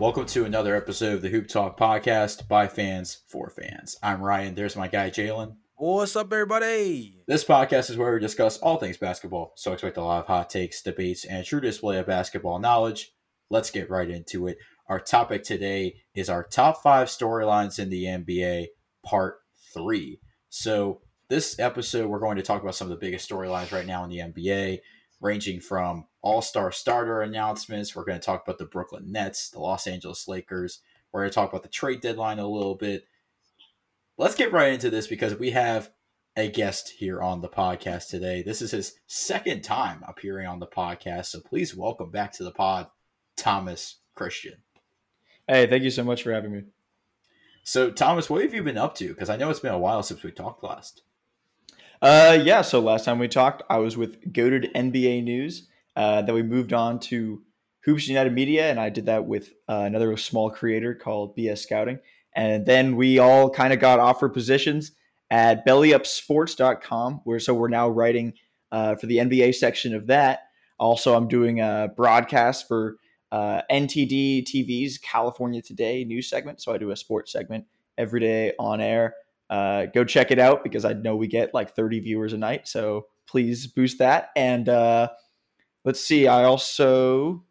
Welcome to another episode of the Hoop Talk Podcast by fans for fans. I'm Ryan. There's my guy, Jalen. What's up, everybody? This podcast is where we discuss all things basketball, so expect a lot of hot takes, debates, and a true display of basketball knowledge. Let's get right into it. Our topic today is our top 5 storylines in the NBA, part 3. So this episode, we're going to talk about some of the biggest storylines right now in the NBA, ranging from all-star starter announcements. We're going to talk about the Brooklyn Nets, the Los Angeles Lakers. We're going to talk about the trade deadline a little bit. Let's get right into this because we have a guest here on the podcast today. This is his second time appearing on the podcast, so please welcome back to the pod, Thomas Christian. Hey, thank you so much for having me. So, Thomas, what have you been up to? Because I know it's been a while since we talked last. So last time we talked, I was with Goated NBA News. Then we moved on to Hoops United Media, and I did that with another small creator called BS Scouting. And then we all kind of got offered positions at bellyupsports.com, so we're now writing for the NBA section of that. Also, I'm doing a broadcast for NTD TV's California Today news segment. So I do a sports segment every day on air. Go check it out because I know we get like 30 viewers a night. So please boost that. And let's see. I also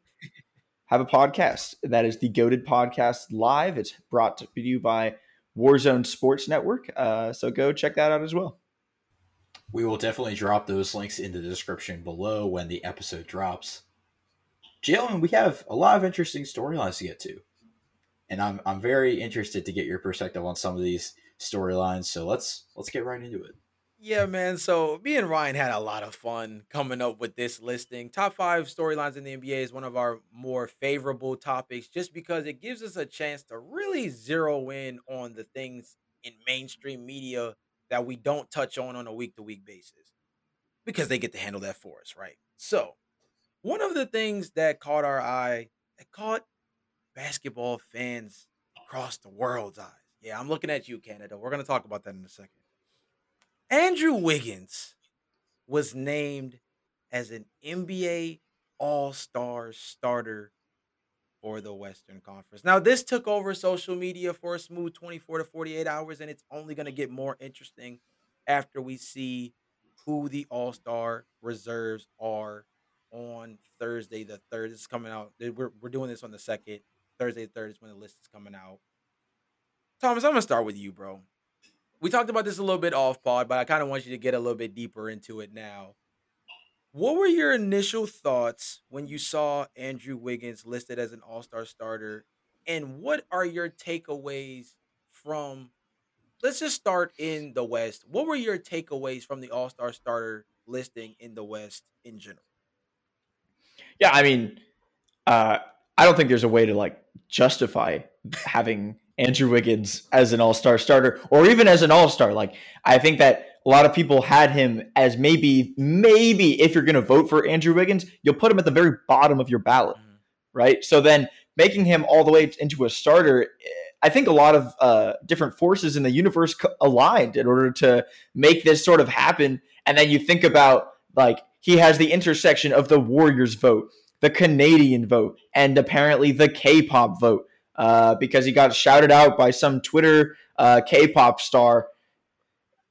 have a podcast that is the Goated Podcast Live. It's brought to you by Warzone Sports Network. So go check that out as well. We will definitely drop those links in the description below when the episode drops. Jalen, we have a lot of interesting storylines to get to, and I'm very interested to get your perspective on some of these storylines. So let's get right into it. Yeah, man. So me and Ryan had a lot of fun coming up with this listing. Top 5 storylines in the NBA is one of our more favorable topics just because it gives us a chance to really zero in on the things in mainstream media that we don't touch on a week-to-week basis because they get to handle that for us, right? So one of the things that caught our eye, that caught basketball fans across the world's eyes. Yeah, I'm looking at you, Canada. We're going to talk about that in a second. Andrew Wiggins was named as an NBA All-Star starter for the Western Conference. Now, this took over social media for a smooth 24 to 48 hours, and it's only going to get more interesting after we see who the All-Star reserves are on Thursday the 3rd. This is coming out. We're doing this on the 2nd. Thursday the 3rd is when the list is coming out. Thomas, I'm going to start with you, bro. We talked about this a little bit off pod, but I kind of want you to get a little bit deeper into it now. What were your initial thoughts when you saw Andrew Wiggins listed as an all-star starter? And what are your takeaways from, let's just start in the West. What were your takeaways from the all-star starter listing in the West in general? Yeah, I mean, I don't think there's a way to like justify having Andrew Wiggins as an all-star starter or even as an all-star. Like, I think that a lot of people had him as maybe if you're going to vote for Andrew Wiggins, you'll put him at the very bottom of your ballot, right? So then making him all the way into a starter, I think a lot of different forces in the universe aligned in order to make this sort of happen. And then you think about, like, he has the intersection of the Warriors vote, the Canadian vote, and apparently the K-pop vote. Because he got shouted out by some Twitter K-pop star.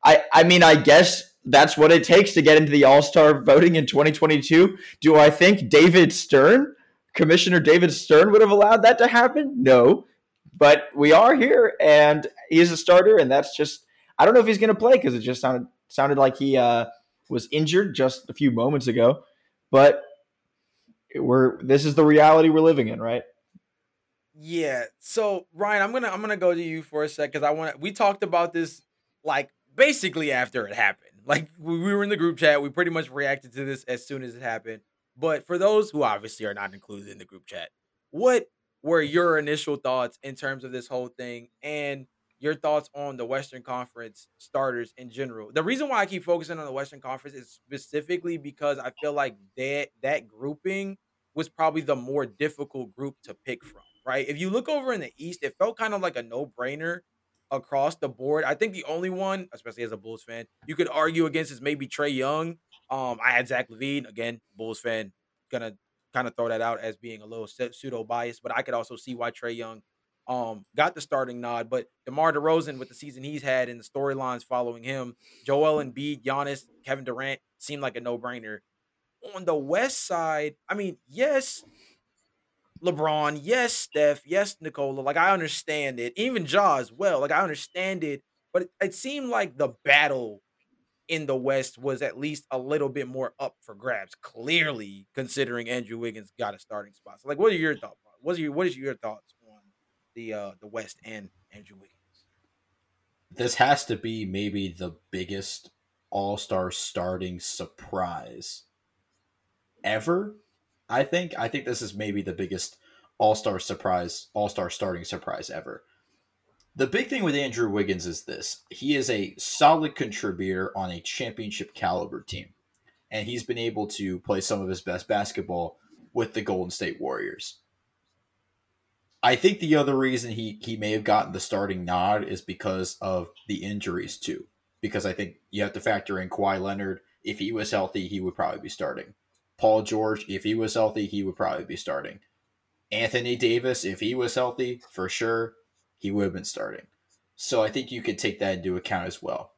I mean, I guess that's what it takes to get into the All-Star voting in 2022. Do I think David Stern, Commissioner David Stern, would have allowed that to happen? No. But we are here, and he's a starter, and that's just – I don't know if he's going to play because it just sounded like he was injured just a few moments ago. But this is the reality we're living in, right? Yeah. So Ryan, I'm gonna go to you for a sec because we talked about this like basically after it happened. Like we were in the group chat, we pretty much reacted to this as soon as it happened. But for those who obviously are not included in the group chat, what were your initial thoughts in terms of this whole thing and your thoughts on the Western Conference starters in general? The reason why I keep focusing on the Western Conference is specifically because I feel like that grouping was probably the more difficult group to pick from. Right. If you look over in the East, it felt kind of like a no-brainer across the board. I think the only one, especially as a Bulls fan, you could argue against is maybe Trae Young. I had Zach LaVine, again, Bulls fan, gonna kind of throw that out as being a little pseudo bias, but I could also see why Trae Young got the starting nod. But DeMar DeRozan, with the season he's had and the storylines following him, Joel Embiid, Giannis, Kevin Durant, seemed like a no-brainer. On the West side, I mean, yes, LeBron, yes, Steph, yes, Nikola. Like, I understand it. Even Ja as well. Like, I understand it. But it seemed like the battle in the West was at least a little bit more up for grabs, clearly, considering Andrew Wiggins got a starting spot. So, like, what are your thoughts? What is your thoughts on the West and Andrew Wiggins? This has to be maybe the biggest all-star starting surprise ever, I think. I think this is maybe the biggest all-star starting surprise ever. The big thing with Andrew Wiggins is this. He is a solid contributor on a championship caliber team, and he's been able to play some of his best basketball with the Golden State Warriors. I think the other reason he may have gotten the starting nod is because of the injuries too, because I think you have to factor in Kawhi Leonard. If he was healthy, he would probably be starting. Paul George, if he was healthy, he would probably be starting. Anthony Davis, if he was healthy, for sure, he would have been starting. So I think you could take that into account as well.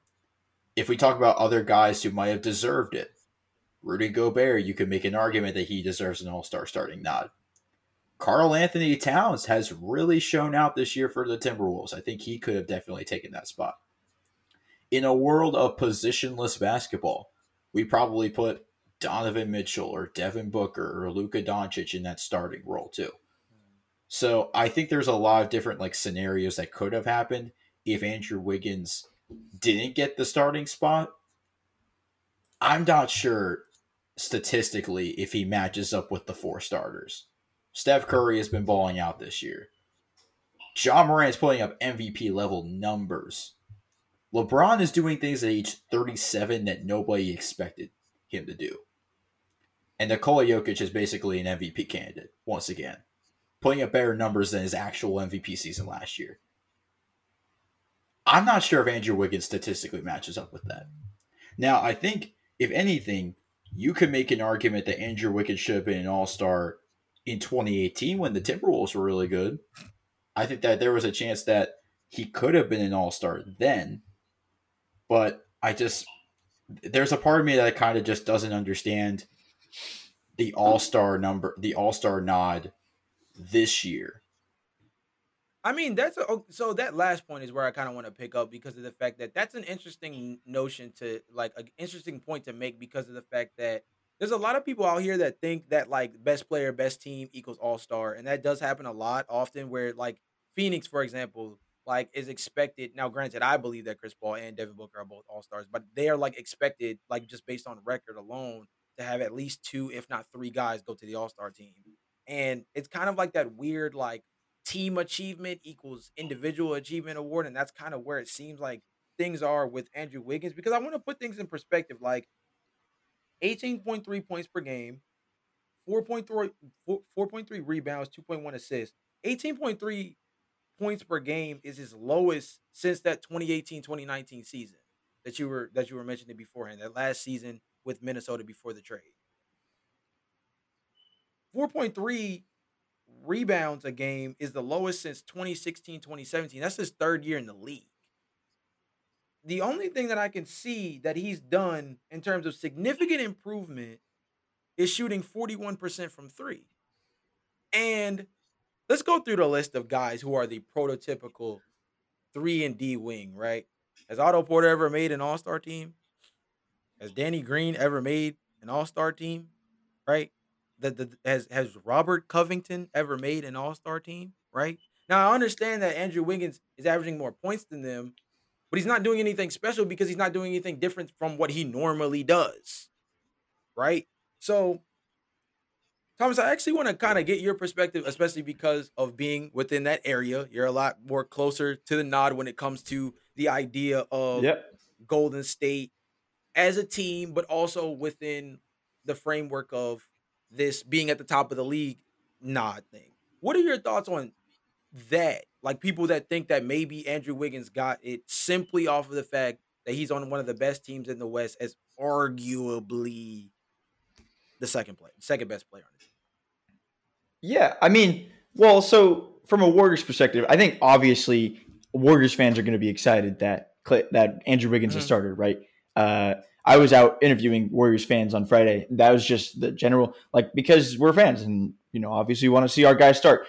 If we talk about other guys who might have deserved it, Rudy Gobert, you could make an argument that he deserves an all-star starting nod. Karl-Anthony Towns has really shown out this year for the Timberwolves. I think he could have definitely taken that spot. In a world of positionless basketball, we probably put Donovan Mitchell or Devin Booker or Luka Doncic in that starting role too. So I think there's a lot of different like scenarios that could have happened if Andrew Wiggins didn't get the starting spot. I'm not sure statistically if he matches up with the four starters. Steph Curry has been balling out this year. John Morant is putting up MVP level numbers. LeBron is doing things at age 37 that nobody expected him to do. And Nikola Jokic is basically an MVP candidate once again, putting up better numbers than his actual MVP season last year. I'm not sure if Andrew Wiggins statistically matches up with that. Now, I think, if anything, you could make an argument that Andrew Wiggins should have been an all-star in 2018 when the Timberwolves were really good. I think that there was a chance that he could have been an all-star then, but there's a part of me that kind of just doesn't understand the all-star number, the all-star nod this year. I mean, so that last point is where I kind of want to pick up, because of the fact that that's an interesting notion to, like, an interesting point to make, because of the fact that there's a lot of people out here that think that, like, best player, best team equals all-star. And that does happen a lot often, where, like, Phoenix, for example, like, is expected. Now, granted, I believe that Chris Paul and Devin Booker are both all-stars, but they are, like, expected, like, just based on record alone, to have at least two, if not three guys go to the all-star team. And it's kind of like that weird, like, team achievement equals individual achievement award. And that's kind of where it seems like things are with Andrew Wiggins, because I want to put things in perspective. Like, 18.3 points per game, 4.3 rebounds, 2.1 assists. 18.3 points per game is his lowest since that 2018-2019 season that you were mentioning beforehand, that last season with Minnesota before the trade. 4.3 rebounds a game is the lowest since 2016-2017. That's his third year in the league. The only thing that I can see that he's done in terms of significant improvement is shooting 41% from three. And let's go through the list of guys who are the prototypical 3-and-D wing, right? Has Otto Porter ever made an all-star team? Has Danny Green ever made an all-star team, right? Has Robert Covington ever made an all-star team, right? Now, I understand that Andrew Wiggins is averaging more points than them, but he's not doing anything special because he's not doing anything different from what he normally does, right? So, Thomas, I actually want to kind of get your perspective, especially because of being within that area. You're a lot more closer to the nod when it comes to the idea of Golden State as a team, but also within the framework of this being at the top of the league nod thing. What are your thoughts on that? Like, people that think that maybe Andrew Wiggins got it simply off of the fact that he's on one of the best teams in the West as arguably the second best player on the team. Yeah, I mean, well, so from a Warriors perspective, I think obviously Warriors fans are going to be excited that Andrew Wiggins has started, right? I was out interviewing Warriors fans on Friday. That was just the general, like, because we're fans and, you know, obviously want to see our guy start.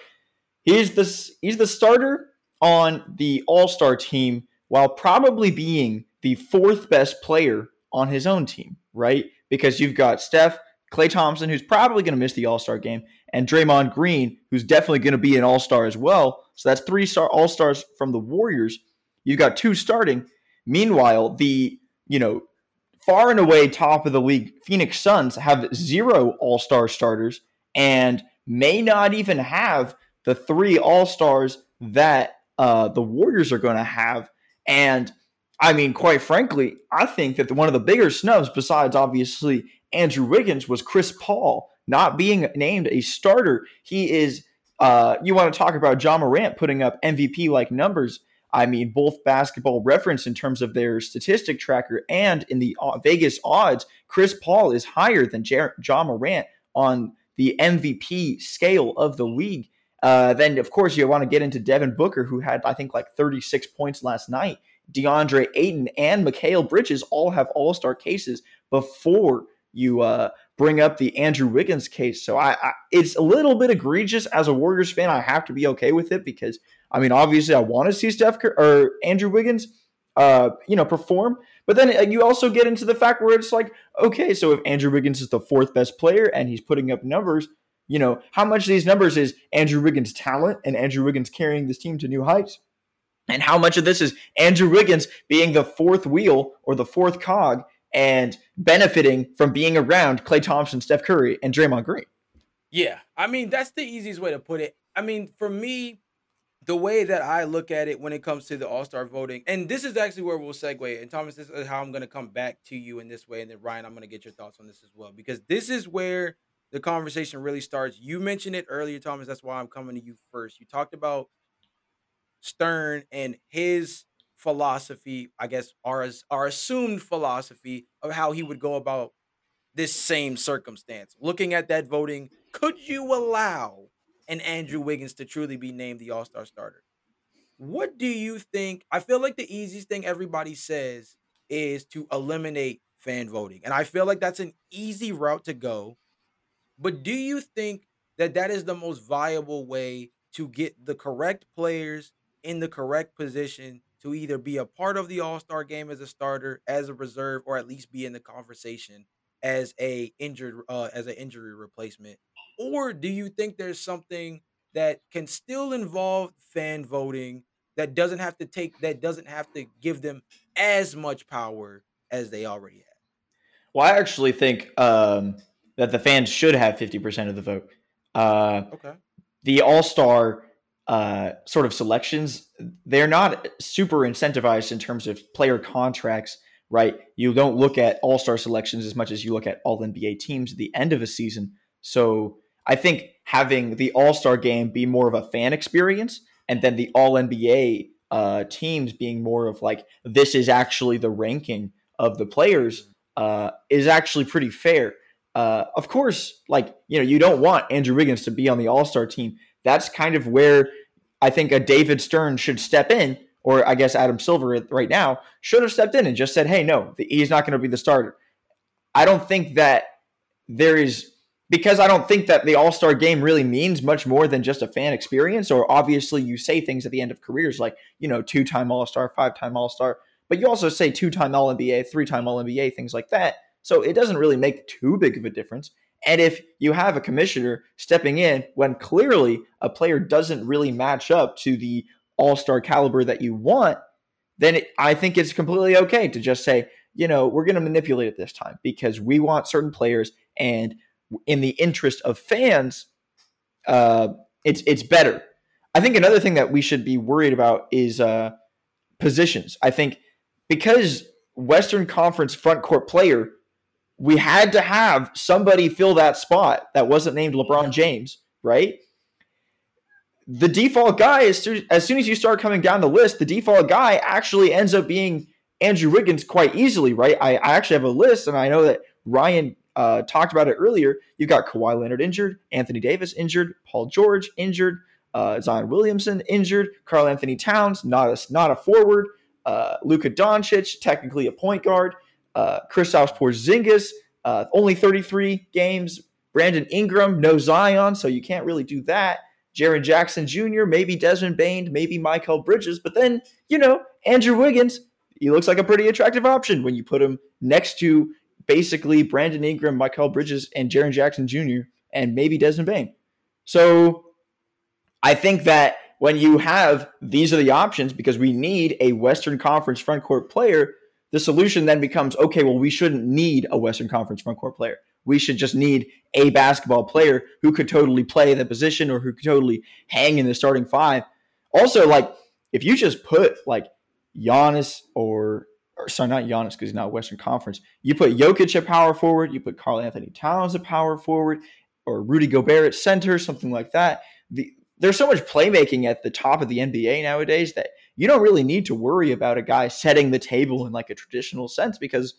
He's the starter on the All-Star team while probably being the fourth best player on his own team, right? Because you've got Steph, Klay Thompson, who's probably going to miss the All-Star game, and Draymond Green, who's definitely going to be an All-Star as well. So that's three All-Stars from the Warriors. You've got two starting. Meanwhile, the, you know, far and away top of the league Phoenix Suns have zero All-Star starters and may not even have the three All-Stars that the Warriors are going to have. And I mean, quite frankly, I think that one of the bigger snubs, besides obviously Andrew Wiggins, was Chris Paul not being named a starter. He is, you want to talk about Ja Morant putting up MVP-like numbers. I mean, both Basketball Reference in terms of their statistic tracker and in the Vegas odds, Chris Paul is higher than Ja Morant on the MVP scale of the league. Then, of course, you want to get into Devin Booker, who had, I think, like 36 points last night. DeAndre Ayton and Mikal Bridges all have All-Star cases before you bring up the Andrew Wiggins case. So it's a little bit egregious as a Warriors fan. I have to be okay with it because, I mean, obviously I want to see Andrew Wiggins, perform. But then you also get into the fact where it's like, okay, so if Andrew Wiggins is the fourth best player and he's putting up numbers, you know, how much of these numbers is Andrew Wiggins' talent and Andrew Wiggins carrying this team to new heights? And how much of this is Andrew Wiggins being the fourth wheel or the fourth cog and benefiting from being around Klay Thompson, Steph Curry, and Draymond Green? Yeah, I mean, that's the easiest way to put it. I mean, for me, the way that I look at it when it comes to the All-Star voting, and this is actually where we'll segue, and Thomas, this is how I'm going to come back to you in this way, and then Ryan, I'm going to get your thoughts on this as well, because this is where the conversation really starts. You mentioned it earlier, Thomas, that's why I'm coming to you first. You talked about Stern and his philosophy, I guess our assumed philosophy of how he would go about this same circumstance. Looking at that voting, could you allow an Andrew Wiggins to truly be named the All-Star starter? What do you think? I feel like the easiest thing everybody says is to eliminate fan voting. And I feel like that's an easy route to go. But do you think that is the most viable way to get the correct players in the correct position to either be a part of the All-Star game as a starter, as a reserve, or at least be in the conversation as an injury replacement? Or do you think there's something that can still involve fan voting that doesn't have to give them as much power as they already have? Well, I actually think that the fans should have 50% of the vote. Okay. The All-Star sort of selections, they're not super incentivized in terms of player contracts, right? You don't look at All-Star selections as much as you look at All-NBA teams at the end of a season. So I think having the All-Star game be more of a fan experience and then the All-NBA teams being more of like, this is actually the ranking of the players is actually pretty fair. Of course, like, you know, you don't want Andrew Wiggins to be on the All-Star team. That's kind of where I think a David Stern should step in, or I guess Adam Silver right now should have stepped in and just said, hey, no, he's not going to be the starter. I don't think that there is, because I don't think that the All-Star game really means much more than just a fan experience, or obviously you say things at the end of careers like, you know, two-time All-Star, five-time All-Star, but you also say two-time All-NBA, three-time All-NBA, things like that. So it doesn't really make too big of a difference. And if you have a commissioner stepping in when clearly a player doesn't really match up to the All-Star caliber that you want, then I think it's completely okay to just say, you know, we're going to manipulate it this time because we want certain players, and in the interest of fans, it's better. I think another thing that we should be worried about is positions. I think because Western Conference front court player, we had to have somebody fill that spot that wasn't named LeBron James, right? The default guy, as soon as you start coming down the list, the default guy actually ends up being Andrew Wiggins quite easily, right? I actually have a list, and I know that Ryan talked about it earlier, you've got Kawhi Leonard injured, Anthony Davis injured, Paul George injured, Zion Williamson injured, Karl-Anthony Towns, not a forward, Luka Doncic, technically a point guard, Kristaps Porzingis, only 33 games, Brandon Ingram, no Zion, so you can't really do that. Jaren Jackson Jr., maybe Desmond Bane, maybe Mikal Bridges, but then, you know, Andrew Wiggins, he looks like a pretty attractive option when you put him next to basically Brandon Ingram, Mikal Bridges, and Jaren Jackson Jr., and maybe Desmond Bane. So I think that when you have these are the options, because we need a Western Conference frontcourt player, the solution then becomes, okay, well, we shouldn't need a Western Conference frontcourt player. We should just need a basketball player who could totally play the position or who could totally hang in the starting five. Also, like, if you just put, like, Giannis or sorry, not Giannis because he's not Western Conference. You put Jokic at power forward. You put Karl-Anthony Towns at power forward or Rudy Gobert at center, something like that. There's so much playmaking at the top of the NBA nowadays that you don't really need to worry about a guy setting the table in, like, a traditional sense because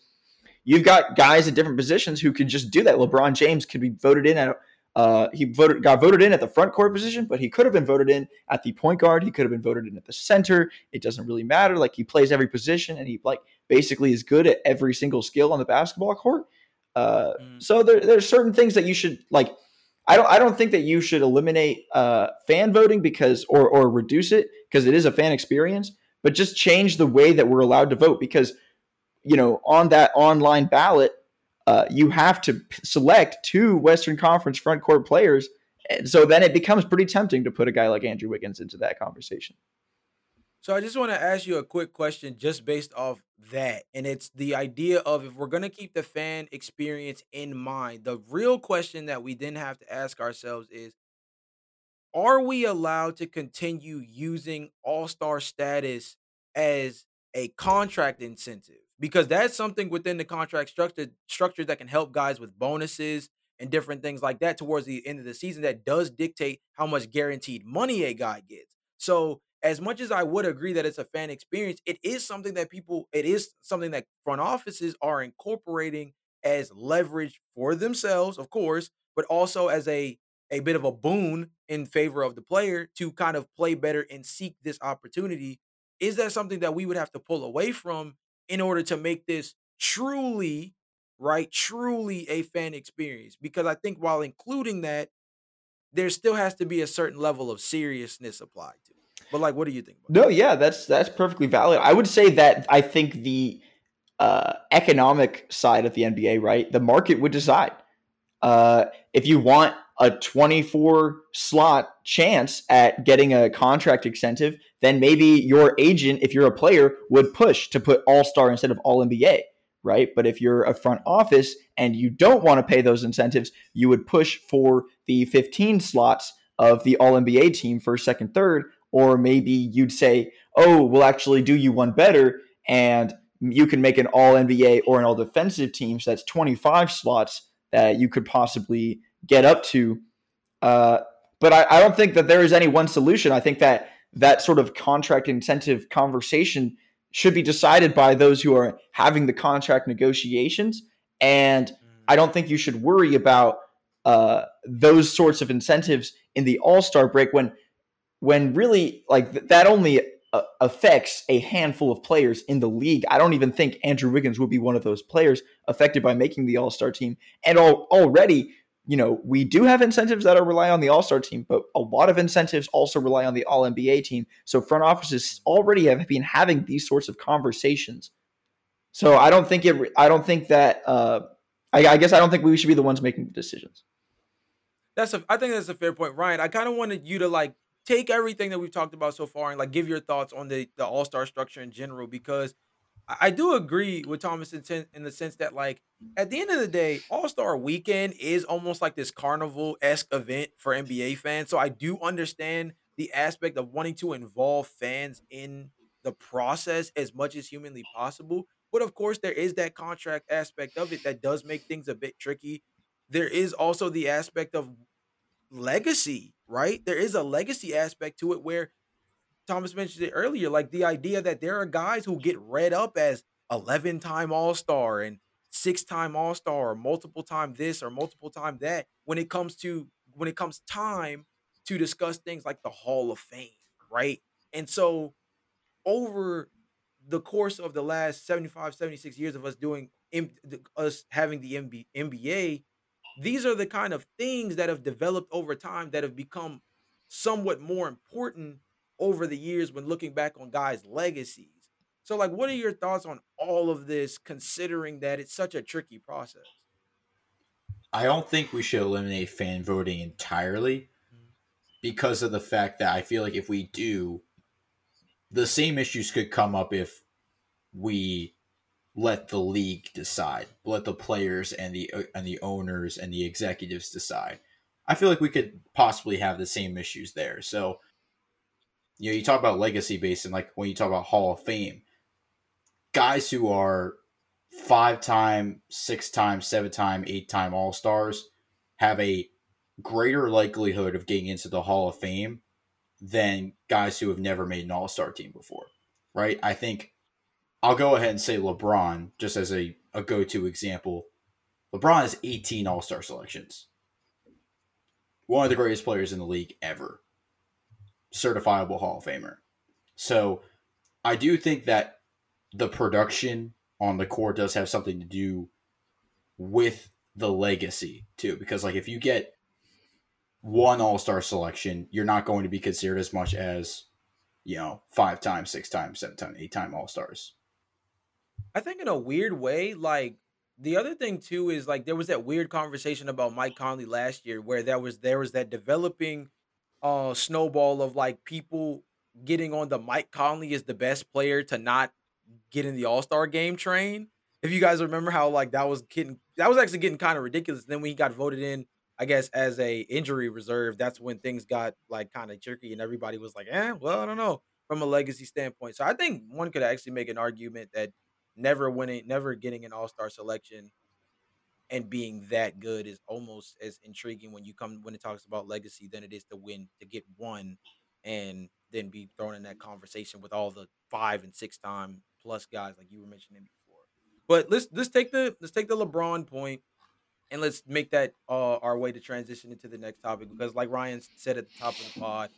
you've got guys at different positions who can just do that. LeBron James could be voted in at got voted in at the front court position, but he could have been voted in at the point guard. He could have been voted in at the center. It doesn't really matter. Like, he plays every position, and he basically is good at every single skill on the basketball court. So there's certain things that you should like. I don't think that you should eliminate fan voting because or reduce it because it is a fan experience, but just change the way that we're allowed to vote because you know on that online ballot. You have to select two Western Conference front court players. And so then it becomes pretty tempting to put a guy like Andrew Wiggins into that conversation. So I just want to ask you a quick question just based off that. And it's the idea of if we're going to keep the fan experience in mind, the real question that we then have to ask ourselves is, are we allowed to continue using all-star status as a contract incentive? Because that's something within the contract structure that can help guys with bonuses and different things like that towards the end of the season that does dictate how much guaranteed money a guy gets. So as much as I would agree that it's a fan experience, it is something that front offices are incorporating as leverage for themselves, of course, but also as a bit of a boon in favor of the player to kind of play better and seek this opportunity. Is that something that we would have to pull away from in order to make this truly a fan experience? Because I think while including that, there still has to be a certain level of seriousness applied to it. But what do you think about that? No, yeah, that's perfectly valid. I would say that I think the economic side of the NBA, right? The market would decide. If you want a 24 slot chance at getting a contract incentive, then maybe your agent, if you're a player, would push to put all-star instead of all-NBA, right? But if you're a front office and you don't want to pay those incentives, you would push for the 15 slots of the all-NBA team first, second, third, or maybe you'd say, oh, we'll actually do you one better and you can make an all-NBA or an all-defensive team, so that's 25 slots that you could possibly get up to. But I don't think that there is any one solution. I think that that sort of contract incentive conversation should be decided by those who are having the contract negotiations. And I don't think you should worry about those sorts of incentives in the All-Star break when really that only affects a handful of players in the league. I don't even think Andrew Wiggins would be one of those players affected by making the All-Star team. And already, you know, we do have incentives that rely on the All-Star team, but a lot of incentives also rely on the All-NBA team. So front offices already have been having these sorts of conversations. So I don't think we should be the ones making the decisions. I think that's a fair point, Ryan. I kind of wanted you to take everything that we've talked about so far and give your thoughts on the All-Star structure in general, because I do agree with Thomas in the sense that at the end of the day, All-Star Weekend is almost like this carnival-esque event for NBA fans. So I do understand the aspect of wanting to involve fans in the process as much as humanly possible. But of course, there is that contract aspect of it that does make things a bit tricky. There is also the aspect of legacy, right? There is a legacy aspect to it where Thomas mentioned it earlier, the idea that there are guys who get read up as 11-time All-Star and six-time All-Star or multiple-time this or multiple-time that when it comes time to discuss things like the Hall of Fame, right? And so over the course of the last 75, 76 years of us having the NBA, these are the kind of things that have developed over time that have become somewhat more important over the years when looking back on guys' legacies. So, like, what are your thoughts on all of this, considering that it's such a tricky process? I don't think we should eliminate fan voting entirely because of the fact that I feel like if we do, the same issues could come up if we let the league decide, let the players and the owners and the executives decide. I feel like we could possibly have the same issues there. So, you know, you talk about legacy based, and like when you talk about Hall of Fame, guys who are 5-time, 6-time, 7-time, 8-time All-Stars have a greater likelihood of getting into the Hall of Fame than guys who have never made an All-Star team before, right? I think I'll go ahead and say LeBron, just as a go-to example. LeBron has 18 All-Star selections. One of the greatest players in the league ever. Certifiable Hall of Famer. So I do think that the production on the court does have something to do with the legacy too, because like if you get one All-Star selection, you're not going to be considered as much as, you know, 5-time, 6-time, 7-time, 8-time All-Stars. I think in a weird way, like the other thing too is like there was that weird conversation about Mike Conley last year where there was that developing snowball of like people getting on the Mike Conley is the best player to not get in the All-Star game train. If you guys remember how like that was actually getting kind of ridiculous. Then when he got voted in, I guess, as a injury reserve, that's when things got like kind of jerky and everybody was like, well, I don't know, from a legacy standpoint. So I think one could actually make an argument that never getting an All-Star selection and being that good is almost as intriguing when it talks about legacy than it is to get one and then be thrown in that conversation with all the 5- and 6-time plus guys like you were mentioning before. But let's take the LeBron point and let's make that our way to transition into the next topic, because like Ryan said at the top of the pod,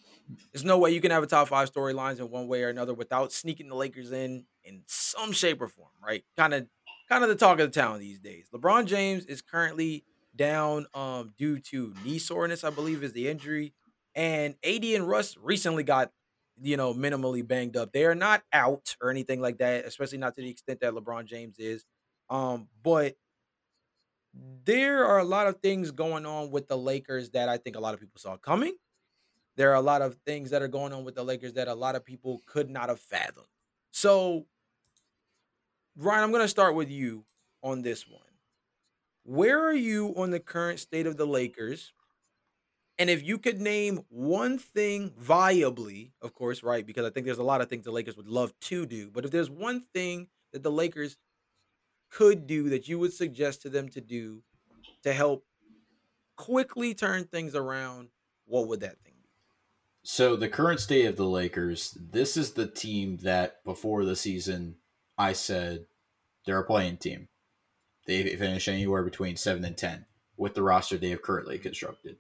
there's no way you can have a top 5 storylines in one way or another without sneaking the Lakers in some shape or form, right? Kind of the talk of the town these days. LeBron James is currently down due to knee soreness, I believe is the injury. And AD and Russ recently got, minimally banged up. They are not out or anything like that, especially not to the extent that LeBron James is. But there are a lot of things going on with the Lakers that I think a lot of people saw coming. There are a lot of things that are going on with the Lakers that a lot of people could not have fathomed. So, Ryan, I'm going to start with you on this one. Where are you on the current state of the Lakers? And if you could name one thing viably, of course, right, because I think there's a lot of things the Lakers would love to do, but if there's one thing that the Lakers could do that you would suggest to them to do to help quickly turn things around, what would that thing be? So the current state of the Lakers, this is the team that before the season I said they're a play-in team. They finish anywhere between 7 and 10 with the roster they have currently constructed.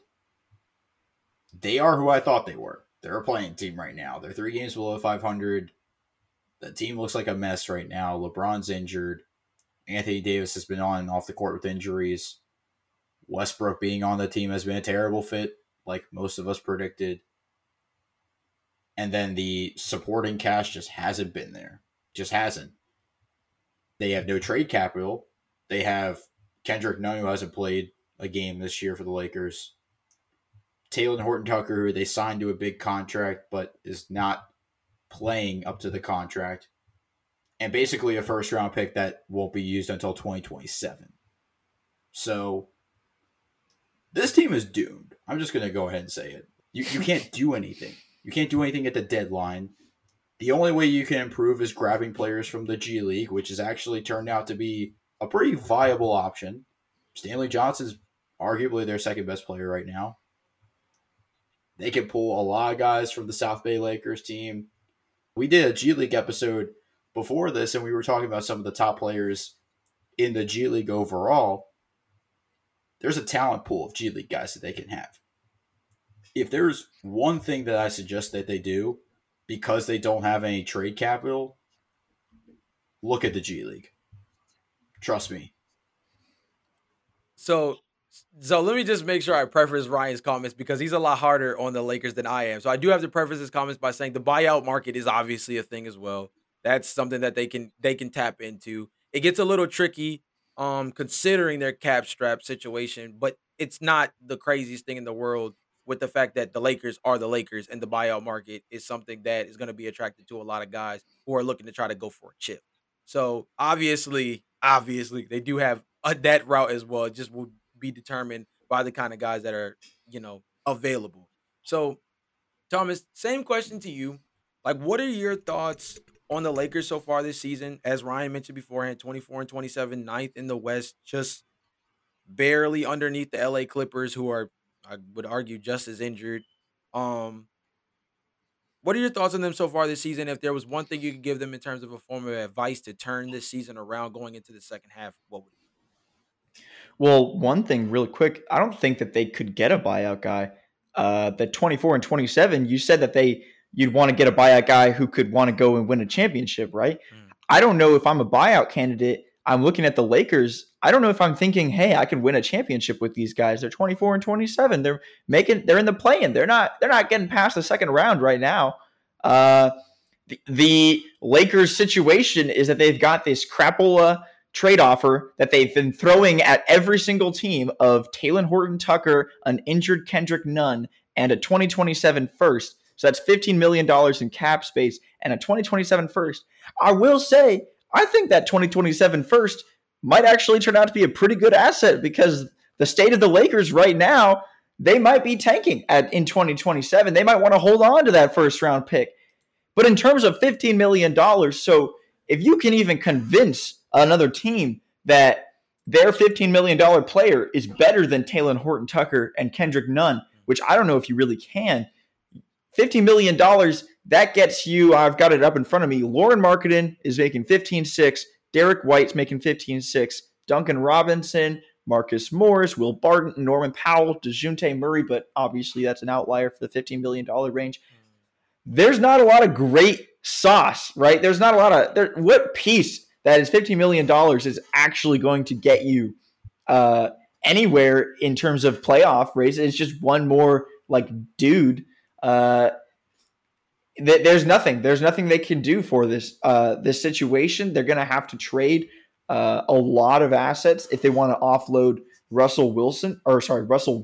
They are who I thought they were. They're a play-in team right now. They're 3 games below 500. The team looks like a mess right now. LeBron's injured. Anthony Davis has been on and off the court with injuries. Westbrook being on the team has been a terrible fit, like most of us predicted. And then the supporting cast just hasn't been there. Just hasn't. They have no trade capital. They have Kendrick Nunn, who hasn't played a game this year for the Lakers. Talen Horton-Tucker, who they signed to a big contract but is not playing up to the contract. And basically a first-round pick that won't be used until 2027. So this team is doomed. I'm just going to go ahead and say it. You can't do anything. You can't do anything at the deadline. The only way you can improve is grabbing players from the G League, which has actually turned out to be a pretty viable option. Stanley Johnson's arguably their second best player right now. They can pull a lot of guys from the South Bay Lakers team. We did a G League episode before this, and we were talking about some of the top players in the G League overall, there's a talent pool of G League guys that they can have. If there's one thing that I suggest that they do because they don't have any trade capital, look at the G League. Trust me. So let me just make sure I preface Ryan's comments because he's a lot harder on the Lakers than I am. So I do have to preface his comments by saying the buyout market is obviously a thing as well. That's something that they can tap into. It gets a little tricky considering their cap strap situation, but it's not the craziest thing in the world with the fact that the Lakers are the Lakers and the buyout market is something that is going to be attracted to a lot of guys who are looking to try to go for a chip. So obviously they do have that route as well. It just will be determined by the kind of guys that are, available. So Thomas, same question to you. Like, what are your thoughts on the Lakers so far this season? As Ryan mentioned beforehand, 24-27, ninth in the West, just barely underneath the LA Clippers, who are, I would argue, just as injured. What are your thoughts on them so far this season? If there was one thing you could give them in terms of a form of advice to turn this season around going into the second half, what would it be? Well, one thing really quick, I don't think that they could get a buyout guy. The 24-27, you said that you'd want to get a buyout guy who could want to go and win a championship, right? Mm. I don't know if I'm a buyout candidate. I'm looking at the Lakers. I don't know if I'm thinking, hey, I could win a championship with these guys. They're 24-27. They're in the play-in. They're not getting past the second round right now. The Lakers situation is that they've got this crapola trade offer that they've been throwing at every single team of Talen Horton-Tucker, an injured Kendrick Nunn, and a 2027 first. So that's $15 million in cap space and a 2027 first. I will say, I think that 2027 first might actually turn out to be a pretty good asset because the state of the Lakers right now, they might be tanking in 2027. They might want to hold on to that first round pick. But in terms of $15 million, so if you can even convince another team that their $15 million player is better than Talen Horton-Tucker and Kendrick Nunn, which I don't know if you really can, $15 million, that gets you, I've got it up in front of me, Lauren Marketin is making 15.6, Derek White's making 15.6, Duncan Robinson, Marcus Morris, Will Barton, Norman Powell, DeJounte Murray, but obviously that's an outlier for the $15 million range. There's not a lot of great sauce, right? There's not a lot of, what piece that is $15 million is actually going to get you anywhere in terms of playoff race? It's just one more like dude. There's nothing they can do for this situation. They're going to have to trade a lot of assets if they want to offload Russell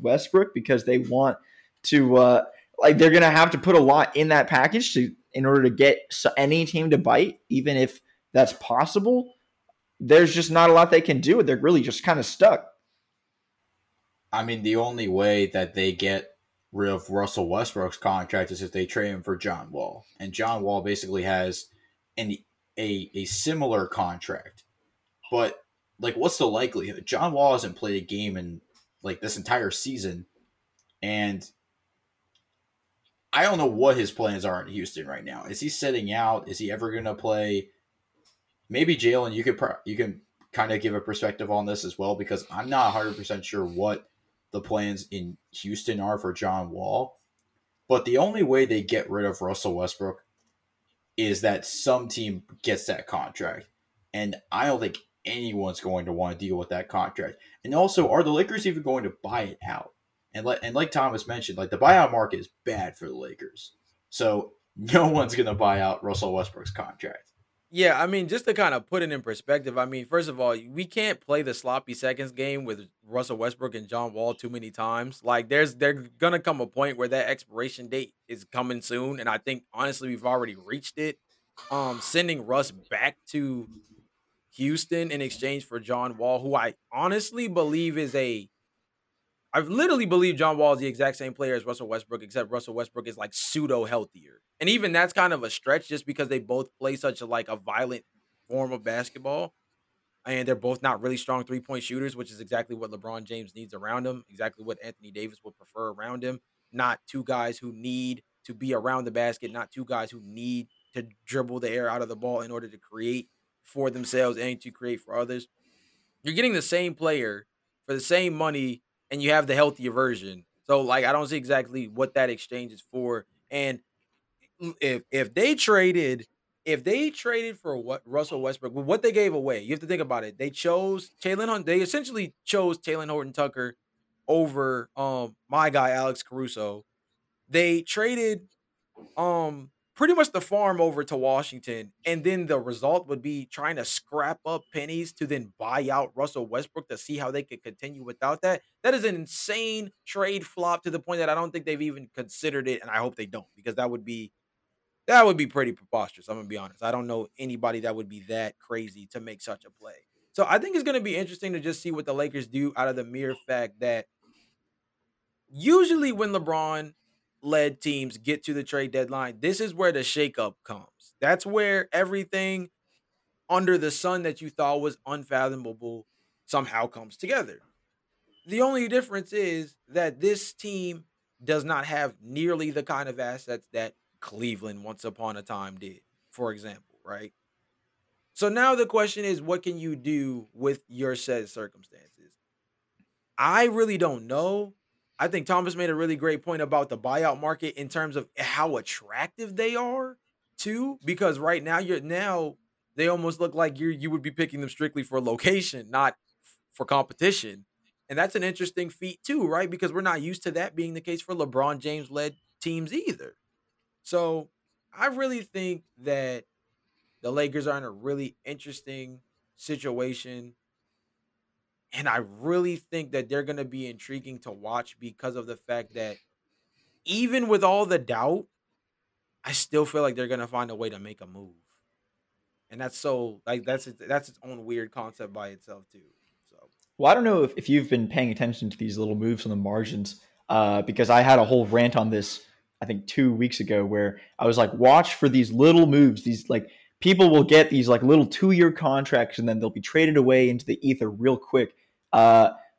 Westbrook because they want to they're going to have to put a lot in that package in order to get any team to bite, even if that's possible. There's just not a lot they can do. They're really just kind of stuck. I mean, the only way that they get rid of Russell Westbrook's contract is if they trade him for John Wall. And John Wall basically has a similar contract. But, what's the likelihood? John Wall hasn't played a game in, this entire season. And I don't know what his plans are in Houston right now. Is he sitting out? Is he ever going to play? Maybe, Jalen, you can kind of give a perspective on this as well because I'm not 100% sure what the plans in Houston are for John Wall. But the only way they get rid of Russell Westbrook is that some team gets that contract. And I don't think anyone's going to want to deal with that contract. And also, are the Lakers even going to buy it out? And like Thomas mentioned, the buyout market is bad for the Lakers. So no one's going to buy out Russell Westbrook's contract. Yeah, just to kind of put it in perspective, first of all, we can't play the sloppy seconds game with Russell Westbrook and John Wall too many times. There's going to come a point where that expiration date is coming soon, and I think, honestly, we've already reached it. Sending Russ back to Houston in exchange for John Wall, who I honestly believe I literally believe John Wall is the exact same player as Russell Westbrook, except Russell Westbrook is pseudo healthier. And even that's kind of a stretch just because they both play such a violent form of basketball. And they're both not really strong three-point shooters, which is exactly what LeBron James needs around him, exactly what Anthony Davis would prefer around him. Not two guys who need to be around the basket, not two guys who need to dribble the air out of the ball in order to create for themselves and to create for others. You're getting the same player for the same money, and you have the healthier version. So, like, I don't see exactly what that exchange is for. And if they traded for what Russell Westbrook, what they gave away, you have to think about it. They chose They essentially chose Talen Horton-Tucker over my guy Alex Caruso. They traded pretty much the farm over to Washington, and then the result would be trying to scrap up pennies to then buy out Russell Westbrook to see how they could continue without that. That is an insane trade flop, to the point that I don't think they've even considered it, and I hope they don't, because that would be pretty preposterous. I'm going to be honest. I don't know anybody that would be that crazy to make such a play. So I think it's going to be interesting to just see what the Lakers do, out of the mere fact that usually when LeBron-led teams get to the trade deadline, this is where the shakeup comes. That's where everything under the sun that you thought was unfathomable somehow comes together. The only difference is that this team does not have nearly the kind of assets that Cleveland once upon a time did, for example, right? So now the question is, what can you do with your said circumstances? I really don't know. I think Thomas made a really great point about the buyout market in terms of how attractive they are too, because right now they almost look like you would be picking them strictly for location, not for competition. And that's an interesting feat too, right? Because we're not used to that being the case for LeBron James led teams either. So I really think that the Lakers are in a really interesting situation. And I really think that they're going to be intriguing to watch, because of the fact that even with all the doubt, I still feel like they're going to find a way to make a move. And that's its own weird concept by itself too. So, well, I don't know if you've been paying attention to these little moves on the margins, because I had a whole rant on this, I think 2 weeks ago, where I was like, watch for these little moves. These like people will get these like little 2-year contracts, and then they'll be traded away into the ether real quick.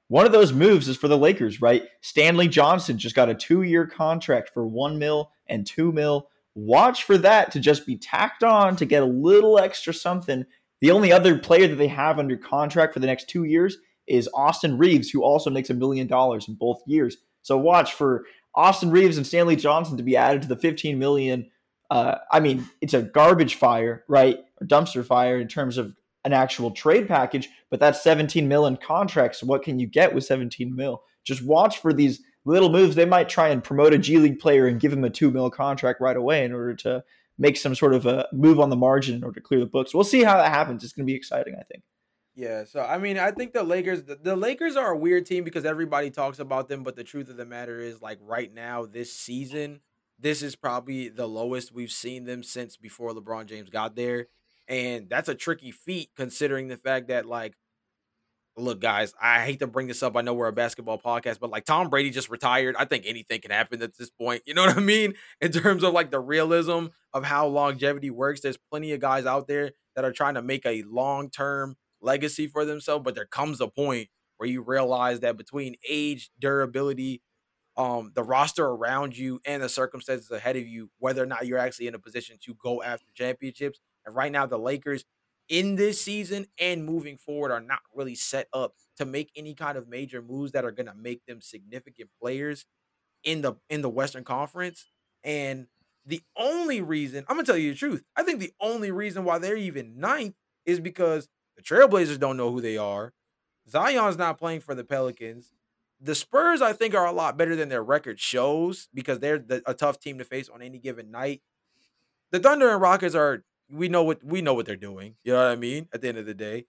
One of those moves is for the Lakers, right? Stanley Johnson just got a 2-year contract for $1 million and $2 million. Watch for that to just be tacked on to get a little extra something. The only other player that they have under contract for the next 2 years is Austin Reeves, who also makes $1 million in both years. So watch for Austin Reeves and Stanley Johnson to be added to the $15 million. It's a garbage fire, right? Or dumpster fire in terms of an actual trade package, but that's $17 million contracts. So what can you get with $17 million? Just watch for these little moves. They might try and promote a G League player and give him a $2 million contract right away in order to make some sort of a move on the margin or to clear the books. We'll see how that happens. It's going to be exciting, I think. Yeah, so I think the Lakers are a weird team, because everybody talks about them, but the truth of the matter is, like, right now, this season, this is probably the lowest we've seen them since before LeBron James got there, and that's a tricky feat, considering the fact that, like, look, guys, I hate to bring this up. I know we're a basketball podcast, but, like, Tom Brady just retired. I think anything can happen at this point. You know what I mean? In terms of, like, the realism of how longevity works, there's plenty of guys out there that are trying to make a long-term legacy for themselves, but there comes a point where you realize that between age, durability, the roster around you, and the circumstances ahead of you, whether or not you're actually in a position to go after championships. And right now, the Lakers in this season and moving forward are not really set up to make any kind of major moves that are going to make them significant players in the Western Conference. And the only reason, I'm gonna tell you the truth, I think the only reason why they're even ninth is because the Trailblazers don't know who they are. Zion's not playing for the Pelicans. The Spurs, I think, are a lot better than their record shows, because they're a tough team to face on any given night. The Thunder and Rockets are, we know what they're doing. You know what I mean? At the end of the day.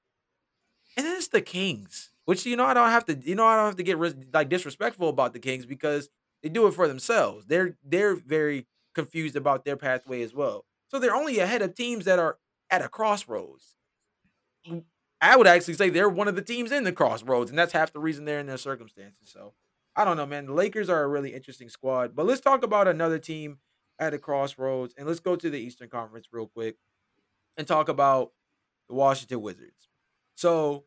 And then it's the Kings, which, I don't have to get like disrespectful about the Kings, because they do it for themselves. They're very confused about their pathway as well. So they're only ahead of teams that are at a crossroads. I would actually say they're one of the teams in the crossroads, and that's half the reason they're in their circumstances. So I don't know, man. The Lakers are a really interesting squad, but let's talk about another team at a crossroads, and let's go to the Eastern Conference real quick and talk about the Washington Wizards. So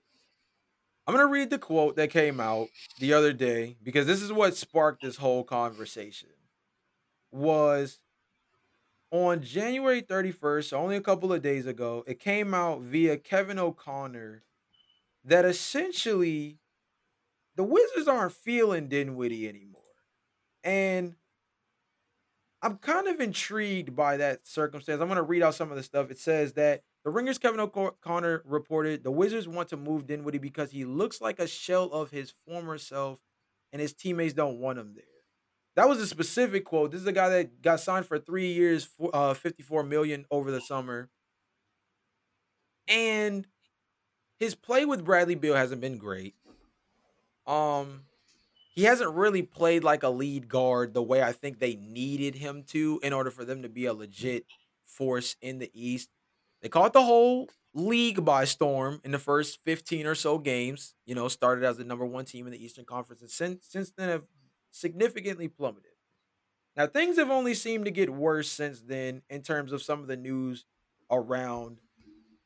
I'm going to read the quote that came out the other day, because this is what sparked this whole conversation. Was on January 31st, so only a couple of days ago, it came out via Kevin O'Connor that essentially the Wizards aren't feeling Dinwiddie anymore. And I'm kind of intrigued by that circumstance. I'm going to read out some of the stuff. It says that the Ringer's Kevin O'Connor reported the Wizards want to move Dinwiddie because he looks like a shell of his former self and his teammates don't want him there. That was a specific quote. This is a guy that got signed for 3 years, for, $54 million over the summer. And his play with Bradley Beal hasn't been great. He hasn't really played like a lead guard the way I think they needed him to in order for them to be a legit force in the East. They caught the whole league by storm in the first 15 or so games, you know, started as the number one team in the Eastern Conference, and since then have significantly plummeted. Now, things have only seemed to get worse since then in terms of some of the news around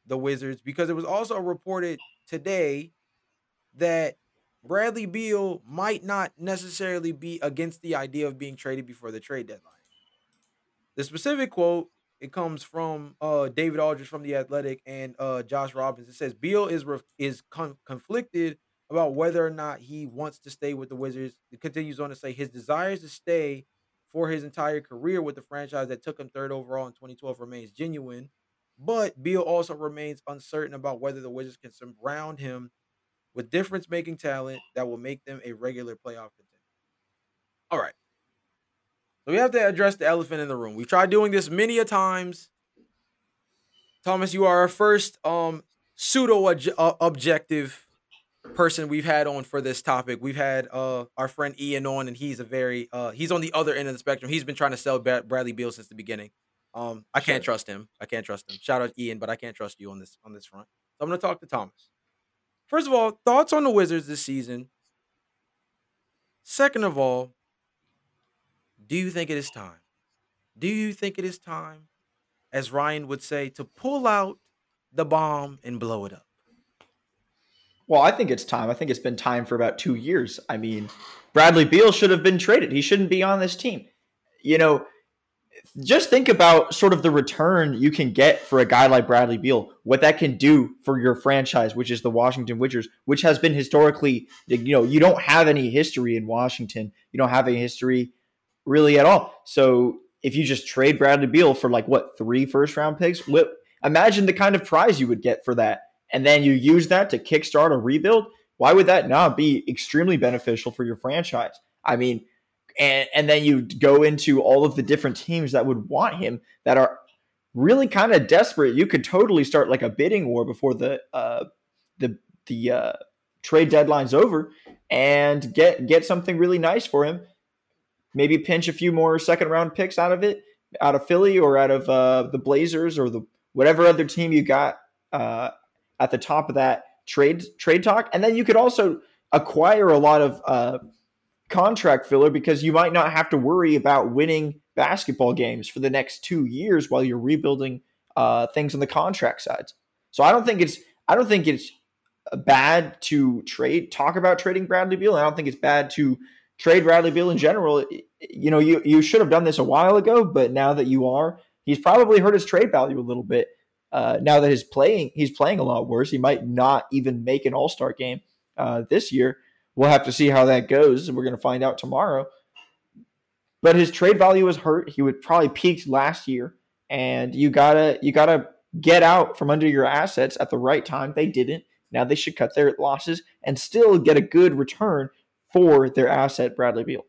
the Wizards, because it was also reported today that Bradley Beal might not necessarily be against the idea of being traded before the trade deadline. The specific quote, it comes from David Aldridge from The Athletic and Josh Robbins. It says, Beal is conflicted about whether or not he wants to stay with the Wizards. It continues on to say his desires to stay for his entire career with the franchise that took him third overall in 2012 remains genuine, but Beal also remains uncertain about whether the Wizards can surround him with difference-making talent that will make them a regular playoff contender. All right. So we have to address the elephant in the room. We've tried doing this many a times. Thomas, you are our first pseudo-objective person we've had on for this topic. We've had our friend Ian on, and he's a very he's on the other end of the spectrum. He's been trying to sell Bradley Beal since the beginning. I can't trust him. Shout out Ian, but I can't trust you on this front. So I'm going to talk to Thomas. First of all, thoughts on the Wizards this season. Second of all, do you think it is time? Do you think it is time, as Ryan would say, to pull out the bomb and blow it up? Well, I think it's time. I think it's been time for about 2 years. I mean, Bradley Beal should have been traded. He shouldn't be on this team. You know, just think about sort of the return you can get for a guy like Bradley Beal, what that can do for your franchise, which is the Washington Wizards, which has been historically, you know, you don't have any history in Washington. You don't have any history really at all. So if you just trade Bradley Beal for like, what, 3 first-round picks? Imagine the kind of prize you would get for that. And then you use that to kickstart a rebuild. Why would that not be extremely beneficial for your franchise? I mean, and then you go into all of the different teams that would want him that are really kind of desperate. You could totally start like a bidding war before the trade deadline's over and get something really nice for him. Maybe pinch a few more second-round picks out of it, out of Philly or out of the Blazers or the whatever other team you got at the top of that trade talk. And then you could also acquire a lot of contract filler because you might not have to worry about winning basketball games for the next 2 years while you're rebuilding things on the contract sides. So I don't think it's bad to talk about trading Bradley Beal. I don't think it's bad to trade Bradley Beal in general. You know, you should have done this a while ago, but now that you are, he's probably hurt his trade value a little bit. Now that he's playing a lot worse. He might not even make an All-Star game this year. We'll have to see how that goes, and we're going to find out tomorrow. But his trade value is hurt. He would probably peaked last year, and you gotta get out from under your assets at the right time. They didn't. Now they should cut their losses and still get a good return for their asset, Bradley Beal.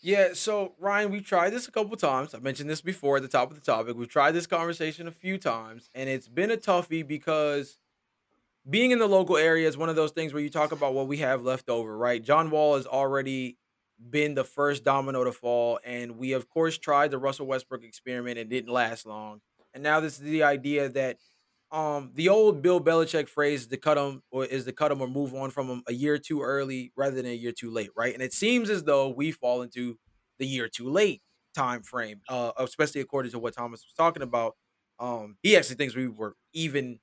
Yeah, so, Ryan, we've tried this a couple times. I mentioned this before at the top of the topic. We've tried this conversation a few times, and it's been a toughie because being in the local area is one of those things where you talk about what we have left over, right? John Wall has already been the first domino to fall, and we, of course, tried the Russell Westbrook experiment. It didn't last long. And now this is the idea that the old Bill Belichick phrase is to cut him or move on from him a year too early rather than a year too late, right? And it seems as though we fall into the year too late time frame, especially according to what Thomas was talking about. He actually thinks we were even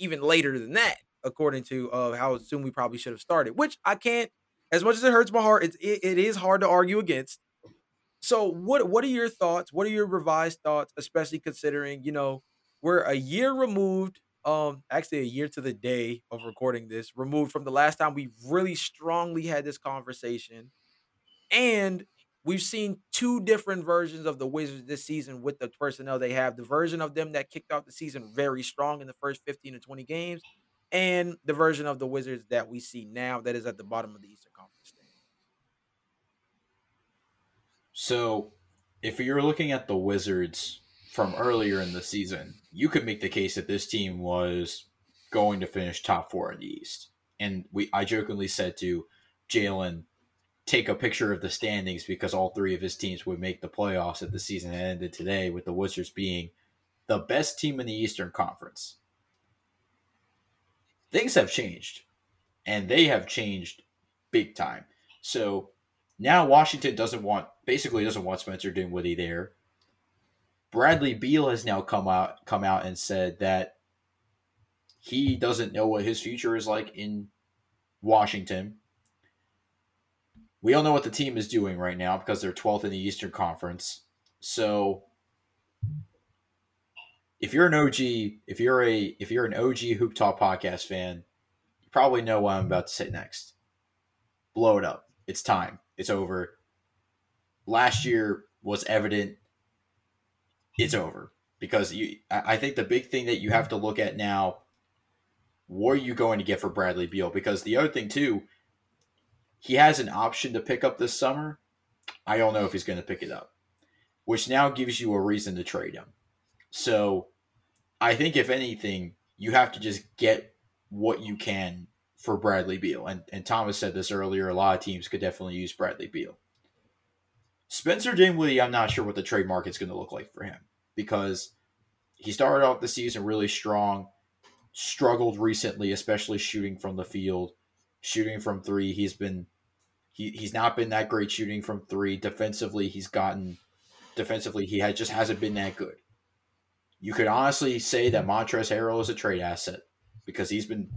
later than that, according to how soon we probably should have started, which I can't, as much as it hurts my heart, it is hard to argue against. So what are your thoughts? What are your revised thoughts, especially considering, you know, we're a year removed actually a year to the day of recording this, removed from the last time we really strongly had this conversation. And we've seen two different versions of the Wizards this season with the personnel they have. The version of them that kicked off the season very strong in the first 15 to 20 games, and the version of the Wizards that we see now that is at the bottom of the Eastern Conference standings. So if you're looking at the Wizards from earlier in the season, you could make the case that this team was going to finish top four in the East. And I jokingly said to Jalen, take a picture of the standings because all three of his teams would make the playoffs if the season ended today, with the Wizards being the best team in the Eastern Conference. Things have changed, and they have changed big time. So now Washington doesn't want Spencer Dinwiddie there. Bradley Beal has now come out and said that he doesn't know what his future is like in Washington. We all know what the team is doing right now because they're 12th in the Eastern Conference. So if you're an OG Hoop Talk Podcast fan, you probably know what I'm about to say next. Blow it up. It's time. It's over. Last year was evident. It's over because I think the big thing that you have to look at now, what are you going to get for Bradley Beal? Because the other thing too, he has an option to pick up this summer. I don't know if he's going to pick it up, which now gives you a reason to trade him. So I think if anything, you have to just get what you can for Bradley Beal. And Thomas said this earlier, a lot of teams could definitely use Bradley Beal. Spencer Dinwiddie, I'm not sure what the trade market's going to look like for him because he started off the season really strong, struggled recently, especially shooting from the field, shooting from three. He's not been that great shooting from three. Defensively, he just hasn't been that good. You could honestly say that Montrezl Harrell is a trade asset because he's been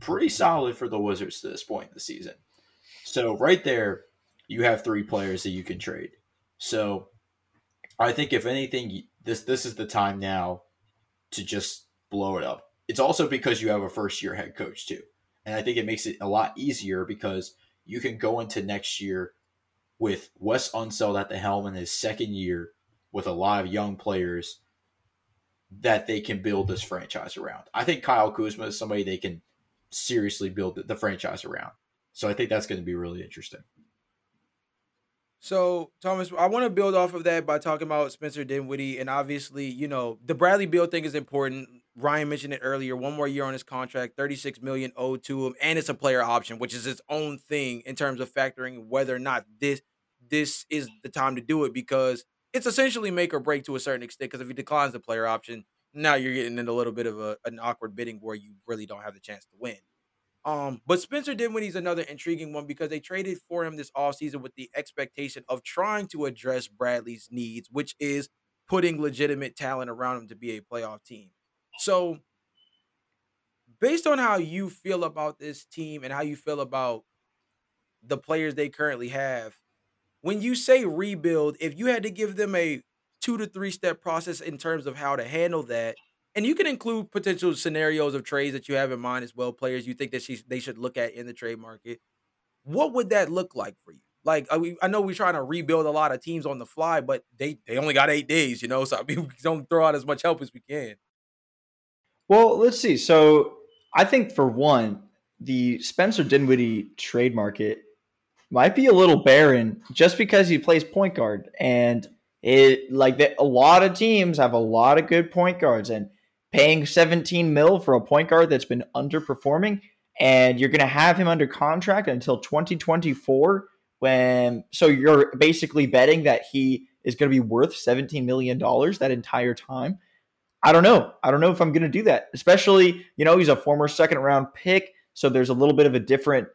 pretty solid for the Wizards to this point in the season. So right there, you have three players that you can trade. So I think if anything, this is the time now to just blow it up. It's also because you have a first-year head coach too. And I think it makes it a lot easier because you can go into next year with Wes Unseld at the helm in his second year with a lot of young players that they can build this franchise around. I think Kyle Kuzma is somebody they can seriously build the franchise around. So I think that's going to be really interesting. So, Thomas, I want to build off of that by talking about Spencer Dinwiddie. And obviously, you know, the Bradley Beal thing is important. Ryan mentioned it earlier. One more year on his contract, $36 million owed to him. And it's a player option, which is its own thing in terms of factoring whether or not this is the time to do it, because it's essentially make or break to a certain extent. Because if he declines the player option, now you're getting in a little bit of an awkward bidding where you really don't have the chance to win. But Spencer Dinwiddie's another intriguing one because they traded for him this offseason with the expectation of trying to address Bradley's needs, which is putting legitimate talent around him to be a playoff team. So based on how you feel about this team and how you feel about the players they currently have, when you say rebuild, if you had to give them a 2 to 3 step process in terms of how to handle that, and you can include potential scenarios of trades that you have in mind as well, players you think that they should look at in the trade market. What would that look like for you? Like, I know we're trying to rebuild a lot of teams on the fly, but they only got 8 days, you know? So, I mean, we don't throw out as much help as we can. Well, let's see. So, I think, for one, the Spencer Dinwiddie trade market might be a little barren just because he plays point guard. And a lot of teams have a lot of good point guards, and paying $17 million for a point guard that's been underperforming, and you're going to have him under contract until 2024. So you're basically betting that he is going to be worth $17 million that entire time. I don't know if I'm going to do that, especially, you know, he's a former second round pick. So there's a little bit of a different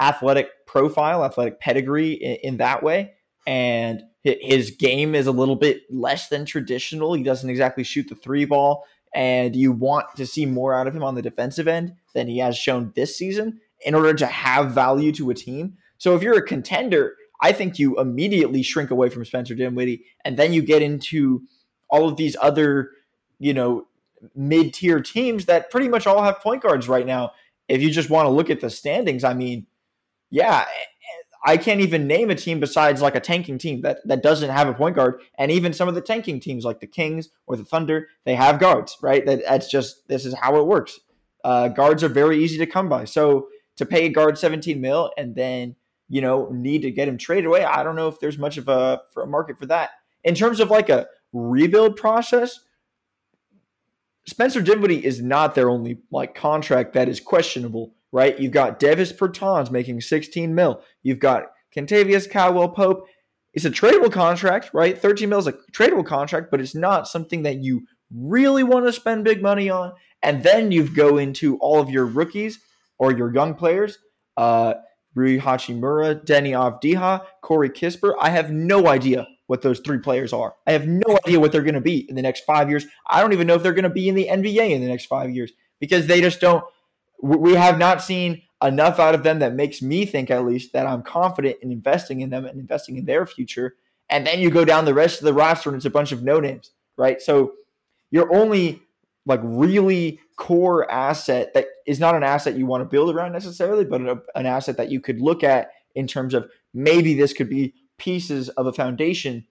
athletic profile, athletic pedigree in that way. And his game is a little bit less than traditional. He doesn't exactly shoot the three ball, and you want to see more out of him on the defensive end than he has shown this season in order to have value to a team. So if you're a contender, I think you immediately shrink away from Spencer Dinwiddie, and then you get into all of these other, you know, mid-tier teams that pretty much all have point guards right now. If you just want to look at the standings, I mean, yeah, I can't even name a team besides like a tanking team that doesn't have a point guard. And even some of the tanking teams like the Kings or the Thunder, they have guards, right? That's just, this is how it works. Guards are very easy to come by. So to pay a guard $17 million and then, you know, need to get him traded away, I don't know if there's much of a market for that. In terms of like a rebuild process, Spencer Dinwiddie is not their only like contract that is questionable, right? You've got Davis Bertans making $16 million. You've got Kentavious Caldwell-Pope. It's a tradable contract, right? $13 million is a tradable contract, but it's not something that you really want to spend big money on. And then you go into all of your rookies or your young players, Rui Hachimura, Denny Avdija, Corey Kispert. I have no idea what those three players are. I have no idea what they're going to be in the next 5 years. I don't even know if they're going to be in the NBA in the next 5 years because they just don't. We have not seen enough out of them that makes me think, at least, that I'm confident in investing in them and investing in their future. And then you go down the rest of the roster and it's a bunch of no-names, right? So your only like really core asset that is not an asset you want to build around necessarily, but an asset that you could look at in terms of maybe this could be pieces of a foundation,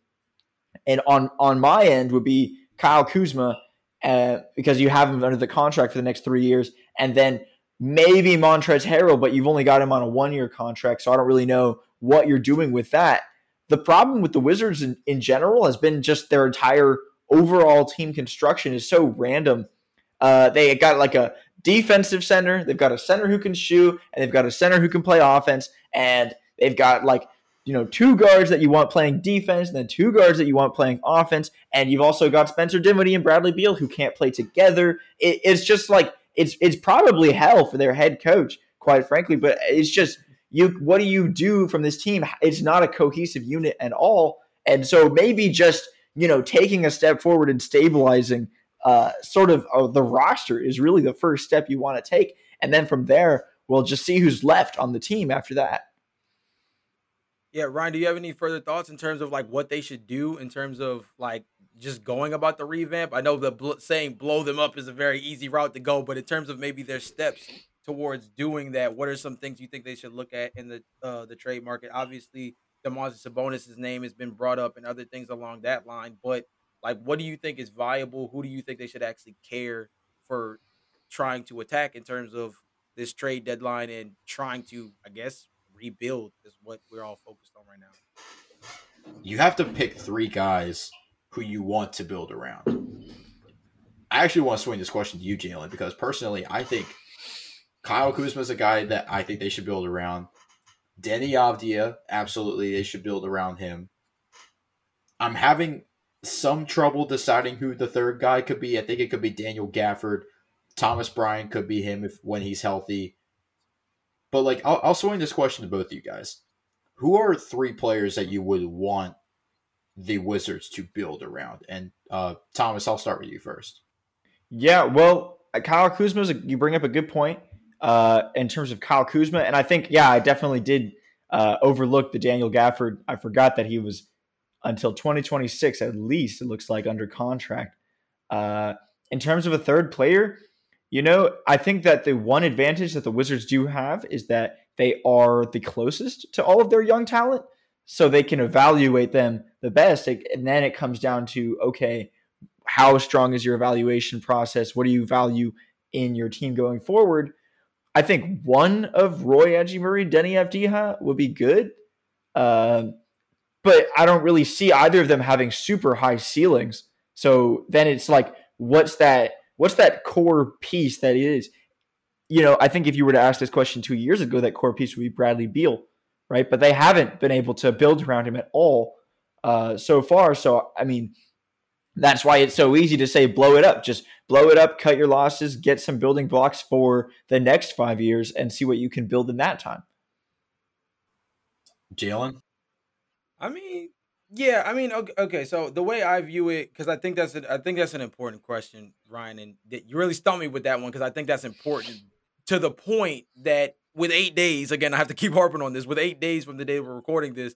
and on my end would be Kyle Kuzma, because you have him under the contract for the next 3 years, and then maybe Montrezl Harrell, but you've only got him on a 1 year contract, so I don't really know what you're doing with that. The problem with the Wizards in general has been just their entire overall team construction is so random. They got like a defensive center, they've got a center who can shoot, and they've got a center who can play offense, and they've got like, you know, two guards that you want playing defense and then two guards that you want playing offense. And you've also got Spencer Dinwiddie and Bradley Beal who can't play together. It's just like, it's probably hell for their head coach, quite frankly, but it's just, what do you do from this team? It's not a cohesive unit at all. And so maybe just, you know, taking a step forward and stabilizing the roster is really the first step you want to take. And then from there, we'll just see who's left on the team after that. Yeah, Ryan, do you have any further thoughts in terms of like what they should do in terms of like just going about the revamp? I know the saying blow them up is a very easy route to go, but in terms of maybe their steps towards doing that, what are some things you think they should look at in the trade market? Obviously, Domantas Sabonis' name has been brought up and other things along that line, but like what do you think is viable? Who do you think they should actually care for trying to attack in terms of this trade deadline and trying to, I guess, rebuild is what we're all focused on right now. You have to pick three guys who you want to build around. I actually want to swing this question to you, Jalen, because personally, I think Kyle Kuzma is a guy that I think they should build around. Denny Avdija, absolutely, they should build around him. I'm having some trouble deciding who the third guy could be. I think it could be Daniel Gafford. Thomas Bryant could be him when he's healthy. But like, I'll swing this question to both of you guys. Who are three players that you would want the Wizards to build around? And Thomas, I'll start with you first. Yeah, well, Kyle Kuzma, you bring up a good point in terms of Kyle Kuzma. And I think, yeah, I definitely did overlook the Daniel Gafford. I forgot that he was until 2026, at least, it looks like, under contract. In terms of a third player, you know, I think that the one advantage that the Wizards do have is that they are the closest to all of their young talent, so they can evaluate them the best. And then it comes down to, okay, how strong is your evaluation process? What do you value in your team going forward? I think one of Roy Ajimuri, Denny Avdija would be good, but I don't really see either of them having super high ceilings. So then it's like, what's that core piece that is, you know, I think if you were to ask this question 2 years ago, that core piece would be Bradley Beal, right? But they haven't been able to build around him at all so far. So, I mean, that's why it's so easy to say, blow it up, just blow it up, cut your losses, get some building blocks for the next 5 years and see what you can build in that time. Jalen? I mean, yeah, I mean, okay. So the way I view it, because I think that's an important question, Ryan, and you really stumped me with that one because I think that's important to the point that with 8 days, again, I have to keep harping on this. With 8 days from the day we're recording this,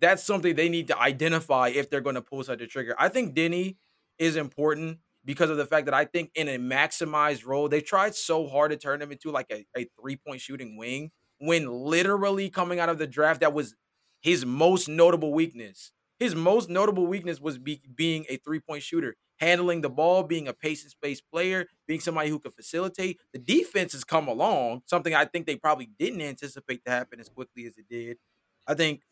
that's something they need to identify if they're going to pull such a trigger. I think Denny is important because of the fact that I think in a maximized role, they tried so hard to turn him into like a three-point shooting wing when literally coming out of the draft, that was his most notable weakness. His most notable weakness was being a three-point shooter, handling the ball, being a pace and space player, being somebody who could facilitate. The defense has come along, something I think they probably didn't anticipate to happen as quickly as it did. I think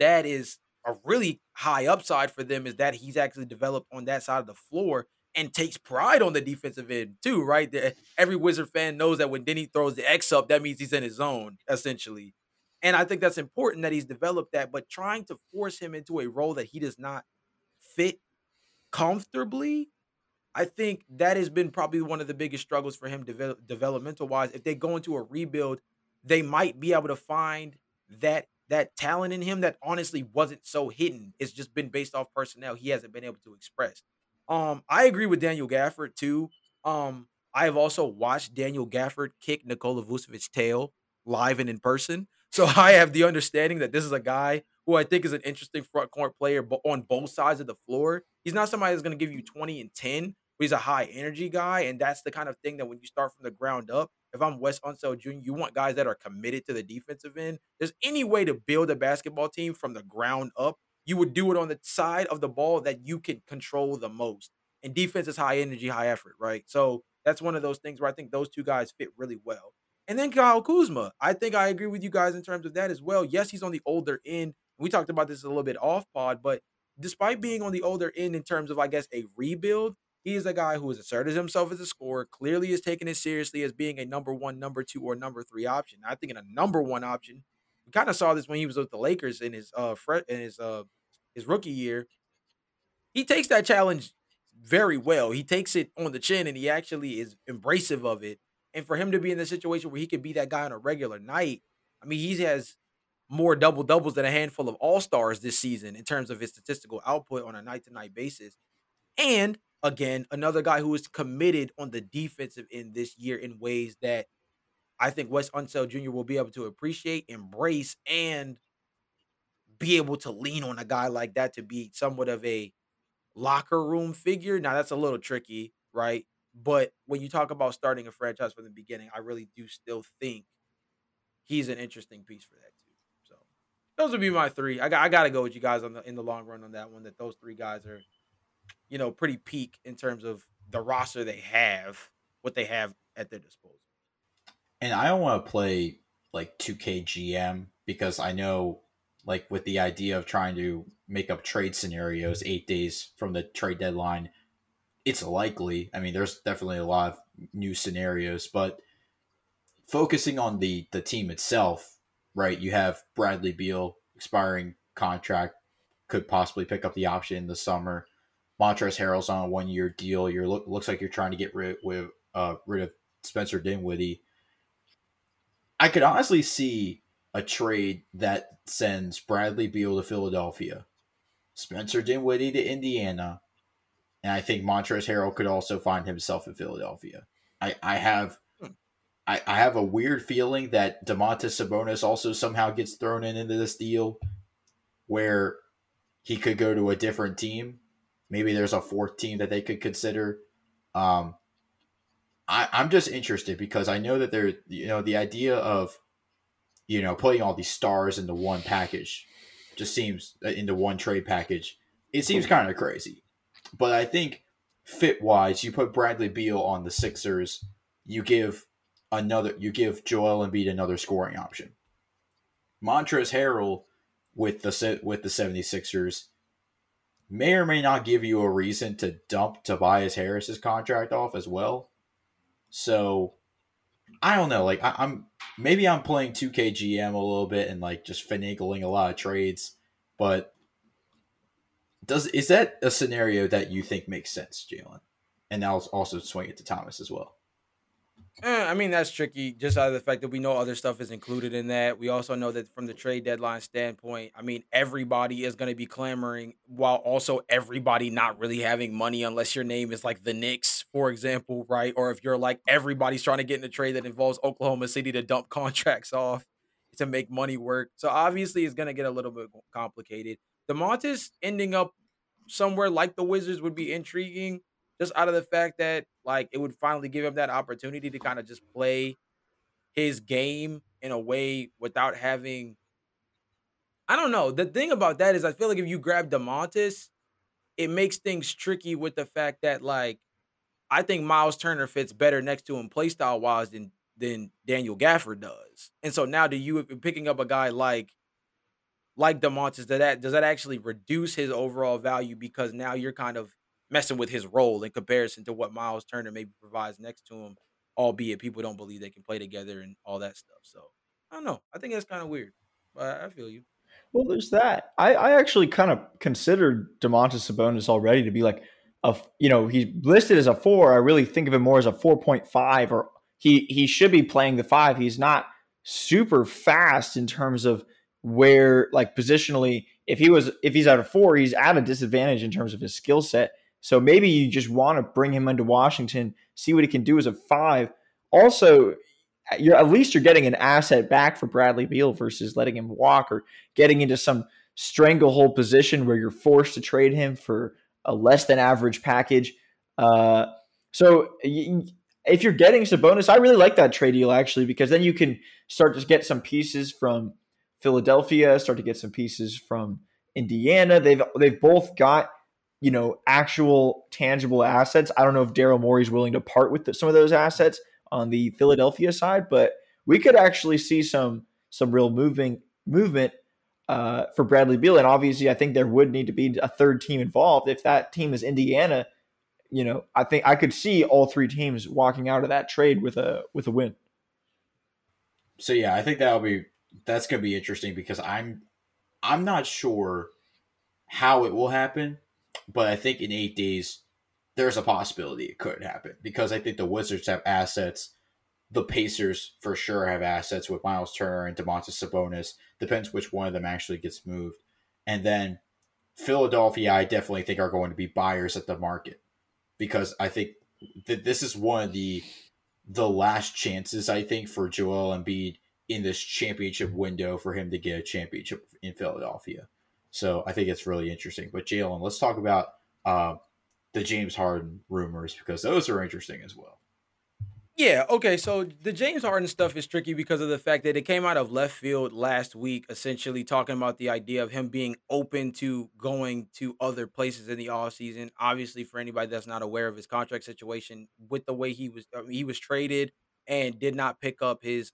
that is a really high upside for them, is that he's actually developed on that side of the floor and takes pride on the defensive end too, right? Every Wizard fan knows that when Denny throws the X up, that means he's in his zone, essentially. And I think that's important that he's developed that, but trying to force him into a role that he does not fit comfortably, I think that has been probably one of the biggest struggles for him developmental-wise. If they go into a rebuild, they might be able to find that talent in him that honestly wasn't so hidden. It's just been based off personnel he hasn't been able to express. I agree with Daniel Gafford, too. I have also watched Daniel Gafford kick Nikola Vucevic's tail live and in person. So I have the understanding that this is a guy who I think is an interesting front court player on both sides of the floor. He's not somebody that's going to give you 20 and 10, but he's a high energy guy. And that's the kind of thing that when you start from the ground up, if I'm Wes Unseld Jr., you want guys that are committed to the defensive end. There's any way to build a basketball team from the ground up, you would do it on the side of the ball that you can control the most. And defense is high energy, high effort, right? So that's one of those things where I think those two guys fit really well. And then Kyle Kuzma. I think I agree with you guys in terms of that as well. Yes, he's on the older end. We talked about this a little bit off pod, but despite being on the older end in terms of, I guess, a rebuild, he is a guy who has asserted himself as a scorer, clearly is taking it seriously as being a number one, number two, or number three option. I think in a number one option, we kind of saw this when he was with the Lakers in his rookie year. He takes that challenge very well. He takes it on the chin, and he actually is embracive of it. And for him to be in the situation where he could be that guy on a regular night, I mean, he has more double-doubles than a handful of all-stars this season in terms of his statistical output on a night-to-night basis. And, again, another guy who is committed on the defensive end this year in ways that I think Wes Unseld Jr. will be able to appreciate, embrace, and be able to lean on a guy like that to be somewhat of a locker room figure. Now, that's a little tricky, right? But when you talk about starting a franchise from the beginning, I really do still think he's an interesting piece for that too. So those would be my three. I got to go with you guys in the long run on that one, that those three guys are, you know, pretty peak in terms of the roster they have, what they have at their disposal. And I don't want to play like 2K GM because I know, like, with the idea of trying to make up trade scenarios 8 days from the trade deadline, it's likely. I mean, there's definitely a lot of new scenarios, but focusing on the team itself, right? You have Bradley Beal, expiring contract, could possibly pick up the option in the summer. Montrezl Harrell's on a 1-year deal. Looks like you're trying to get rid of Spencer Dinwiddie. I could honestly see a trade that sends Bradley Beal to Philadelphia, Spencer Dinwiddie to Indiana. And I think Montrezl Harrell could also find himself in Philadelphia. I have a weird feeling that Domantas Sabonis also somehow gets thrown into this deal where he could go to a different team. Maybe there's a fourth team that they could consider. I'm just interested because I know that there, you know, the idea of, you know, putting all these stars into one package just seems, into one trade package, it seems kind of crazy. But I think fit-wise, you put Bradley Beal on the Sixers, you give Joel Embiid another scoring option. Montrezl Harrell with the 76ers may or may not give you a reason to dump Tobias Harris's contract off as well. So I don't know. Like I'm playing 2K GM a little bit and like just finagling a lot of trades, but. Is that a scenario that you think makes sense, Jalen? And I'll also swing it to Thomas as well. I mean, that's tricky just out of the fact that we know other stuff is included in that. We also know that from the trade deadline standpoint, I mean, everybody is going to be clamoring while also everybody not really having money unless your name is like the Knicks, for example, right? Or if you're like everybody's trying to get in a trade that involves Oklahoma City to dump contracts off to make money work. So obviously it's going to get a little bit complicated. DeMontis ending up somewhere like the Wizards would be intriguing. just out of the fact that like it would finally give him that opportunity to kind of just play his game in a way without having, I don't know. The thing about that is I feel like if you grab DeMontis, it makes things tricky with the fact that like I think Miles Turner fits better next to him playstyle wise than Daniel Gafford does. And so now do you picking up a guy like DeMontis, does that actually reduce his overall value because now you're kind of messing with his role in comparison to what Miles Turner maybe provides next to him, albeit people don't believe they can play together and all that stuff. So I don't know. I think that's kind of weird, but I feel you. Well, there's that. I actually kind of considered Domantas Sabonis already to be like a, you know, he's listed as a 4. I really think of him more as a 4.5, or he should be playing the 5. He's not super fast in terms of where, like, positionally, if he's at a 4, he's at a disadvantage in terms of his skill set. So maybe you just want to bring him into Washington, see what he can do as a 5. Also, at least you're getting an asset back for Bradley Beal versus letting him walk or getting into some stranglehold position where you're forced to trade him for a less than average package. So if you're getting Sabonis, I really like that trade deal actually, because then you can start to get some pieces from Philadelphia, start to get some pieces from Indiana. They've both got, you know, actual tangible assets. I don't know if Daryl Morey's willing to part with some of those assets on the Philadelphia side, but we could actually see some real movement for Bradley Beal. And obviously I think there would need to be a third team involved. If that team is Indiana, you know, I think I could see all three teams walking out of that trade with a win. So yeah, I think that's going to be interesting because I'm not sure how it will happen. But I think in 8 days, there's a possibility it could happen because I think the Wizards have assets. The Pacers for sure have assets with Miles Turner and Domantas Sabonis. Depends which one of them actually gets moved. And then Philadelphia, I definitely think are going to be buyers at the market because I think that this is one of the last chances, I think, for Joel Embiid in this championship window for him to get a championship in Philadelphia. So I think it's really interesting. But Jalen, let's talk about the James Harden rumors because those are interesting as well. Yeah, okay. So the James Harden stuff is tricky because of the fact that it came out of left field last week, essentially talking about the idea of him being open to going to other places in the offseason. Obviously, for anybody that's not aware of his contract situation, with the way he was traded and did not pick up his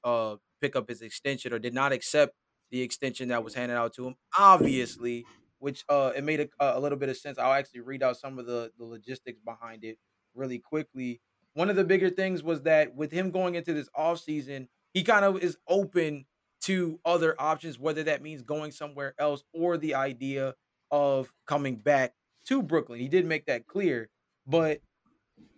extension or did not accept the extension that was handed out to him, obviously, which it made a little bit of sense. I'll actually read out some of the logistics behind it really quickly. One of the bigger things was that with him going into this offseason, he kind of is open to other options, whether that means going somewhere else or the idea of coming back to Brooklyn. He did make that clear. But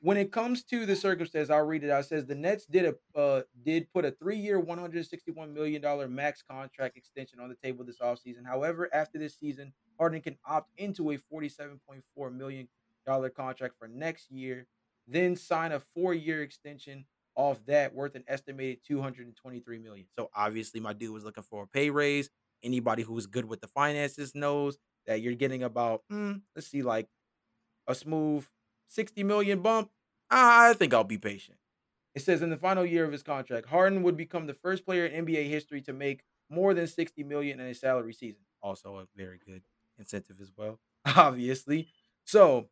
when it comes to the circumstance, I'll read it out. It says the Nets did put a 3-year, $161 million max contract extension on the table this offseason. However, after this season, Harden can opt into a $47.4 million contract for next year, then sign a 4-year extension off that worth an estimated $223 million. So obviously my dude was looking for a pay raise. Anybody who's good with the finances knows that you're getting about, like a smooth 60 million bump. I think I'll be patient. It says in the final year of his contract, Harden would become the first player in NBA history to make more than 60 million in a salary season. Also a very good incentive as well, obviously. So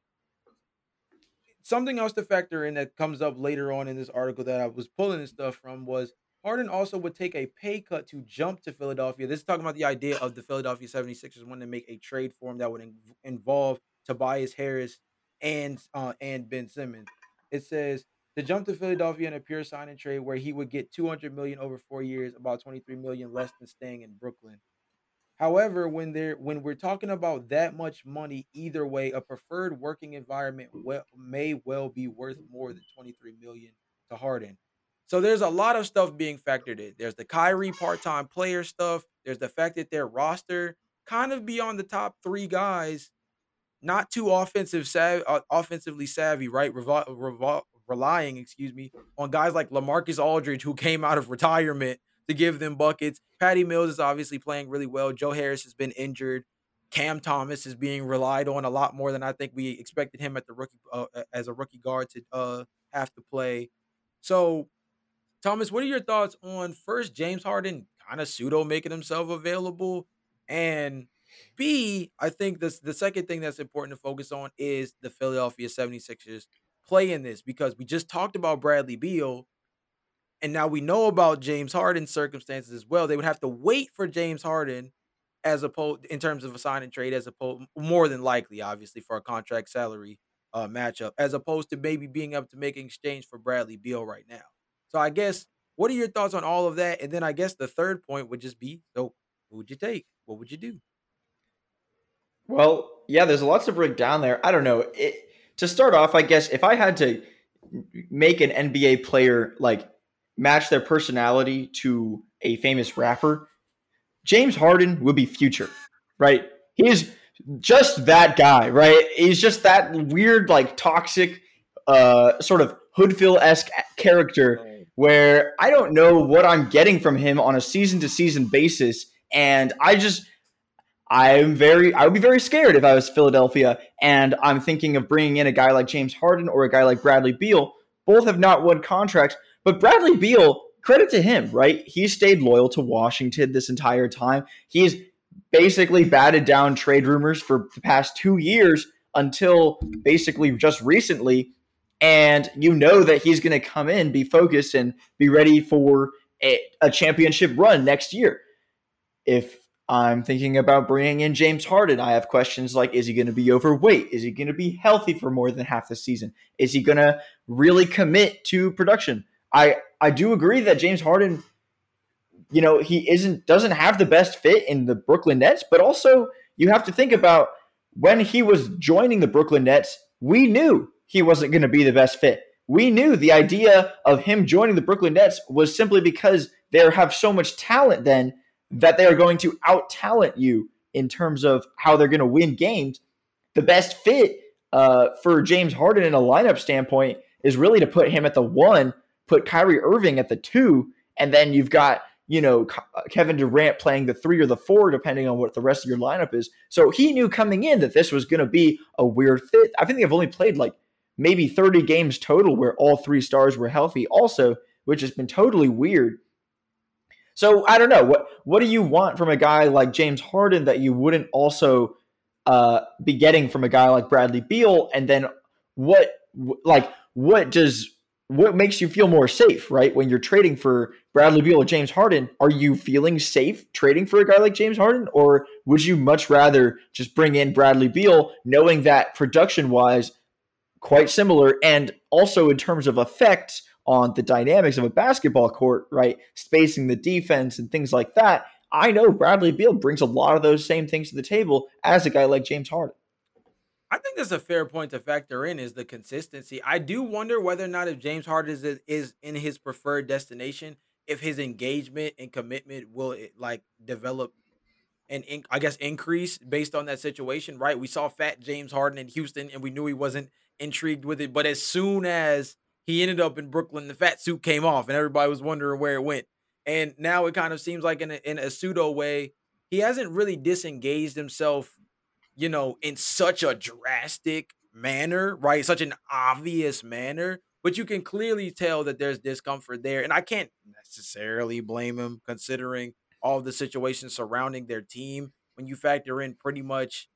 something else to factor in that comes up later on in this article that I was pulling this stuff from was Harden also would take a pay cut to jump to Philadelphia. This is talking about the idea of the Philadelphia 76ers wanting to make a trade for him that would involve Tobias Harris and Ben Simmons. It says to jump to Philadelphia in a pure sign and trade where he would get $200 million over 4 years, about $23 million less than staying in Brooklyn. However, when we're talking about that much money, either way, a preferred working environment may well be worth more than $23 million to Harden. So there's a lot of stuff being factored in. There's the Kyrie part-time player stuff. There's the fact that their roster kind of beyond the top three guys. Not too offensively savvy, right? Relying on guys like LaMarcus Aldridge, who came out of retirement to give them buckets. Patty Mills is obviously playing really well. Joe Harris has been injured. Cam Thomas is being relied on a lot more than I think we expected him at the rookie as a rookie guard to have to play. So, Thomas, what are your thoughts on, first, James Harden kind of pseudo making himself available, and B, I think the second thing that's important to focus on is the Philadelphia 76ers play in this, because we just talked about Bradley Beal, and now we know about James Harden's circumstances as well. They would have to wait for James Harden as opposed, in terms of a sign and trade, as opposed, more than likely, obviously, for a contract salary matchup, as opposed to maybe being able to make an exchange for Bradley Beal right now. So I guess, what are your thoughts on all of that? And then I guess the third point would just be, so who would you take? What would you do? Well, yeah, there's lots to break down there. I don't know. To start off, I guess if I had to make an NBA player like match their personality to a famous rapper, James Harden would be Future, right? He is just that guy, right? He's just that weird, like toxic, sort of Hoodville-esque character where I don't know what I'm getting from him on a season-to-season basis, and I would be very scared if I was Philadelphia, and I'm thinking of bringing in a guy like James Harden or a guy like Bradley Beal. Both have not won contracts, but Bradley Beal, credit to him, right? He stayed loyal to Washington this entire time. He's basically batted down trade rumors for the past 2 years until basically just recently. And you know that he's going to come in, be focused, and be ready for a championship run next year. If I'm thinking about bringing in James Harden, I have questions like, is he going to be overweight? Is he going to be healthy for more than half the season? Is he going to really commit to production? I do agree that James Harden, you know, he doesn't have the best fit in the Brooklyn Nets, but also you have to think about when he was joining the Brooklyn Nets, we knew he wasn't going to be the best fit. We knew the idea of him joining the Brooklyn Nets was simply because they have so much talent then that they are going to out-talent you in terms of how they're going to win games. The best fit for James Harden in a lineup standpoint is really to put him at the one, put Kyrie Irving at the two, and then you've got, you know, Kevin Durant playing the three or the four, depending on what the rest of your lineup is. So he knew coming in that this was going to be a weird fit. I think they've only played like maybe 30 games total where all three stars were healthy also, which has been totally weird. So I don't know. What do you want from a guy like James Harden that you wouldn't also be getting from a guy like Bradley Beal? And then what makes you feel more safe, right? When you're trading for Bradley Beal or James Harden, are you feeling safe trading for a guy like James Harden? Or would you much rather just bring in Bradley Beal, knowing that production-wise, quite similar, and also in terms of effects on the dynamics of a basketball court, right? Spacing the defense and things like that. I know Bradley Beal brings a lot of those same things to the table as a guy like James Harden. I think that's a fair point to factor in, is the consistency. I do wonder whether or not, if James Harden is in his preferred destination, if his engagement and commitment will develop and increase based on that situation, right? We saw fat James Harden in Houston and we knew he wasn't intrigued with it. But as soon as he ended up in Brooklyn, the fat suit came off and everybody was wondering where it went. And now it kind of seems like in a pseudo way, he hasn't really disengaged himself, you know, in such a drastic manner, right? Such an obvious manner, but you can clearly tell that there's discomfort there. And I can't necessarily blame him, considering all the situations surrounding their team. When you factor in pretty much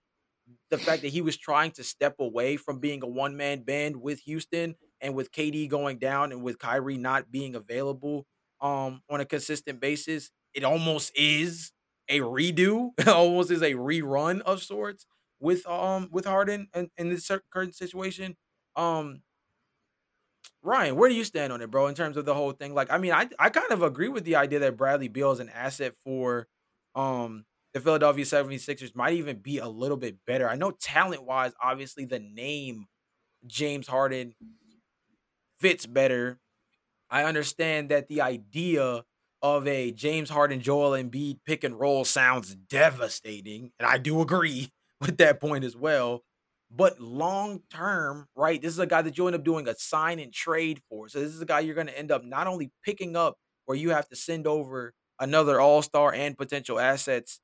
the fact that he was trying to step away from being a one-man band with Houston, and with KD going down and with Kyrie not being available on a consistent basis, it almost is a redo. It almost is a rerun of sorts with Harden in this current situation. Ryan, where do you stand on it, bro, in terms of the whole thing? Like, I mean, I kind of agree with the idea that Bradley Beal is an asset for the Philadelphia 76ers, might even be a little bit better. I know talent-wise, obviously, the name James Harden fits better. I understand that the idea of a James Harden, Joel Embiid pick and roll sounds devastating, and I do agree with that point as well. But long term, right, this is a guy that you end up doing a sign and trade for. So this is a guy you're going to end up not only picking up, where you have to send over another all-star and potential assets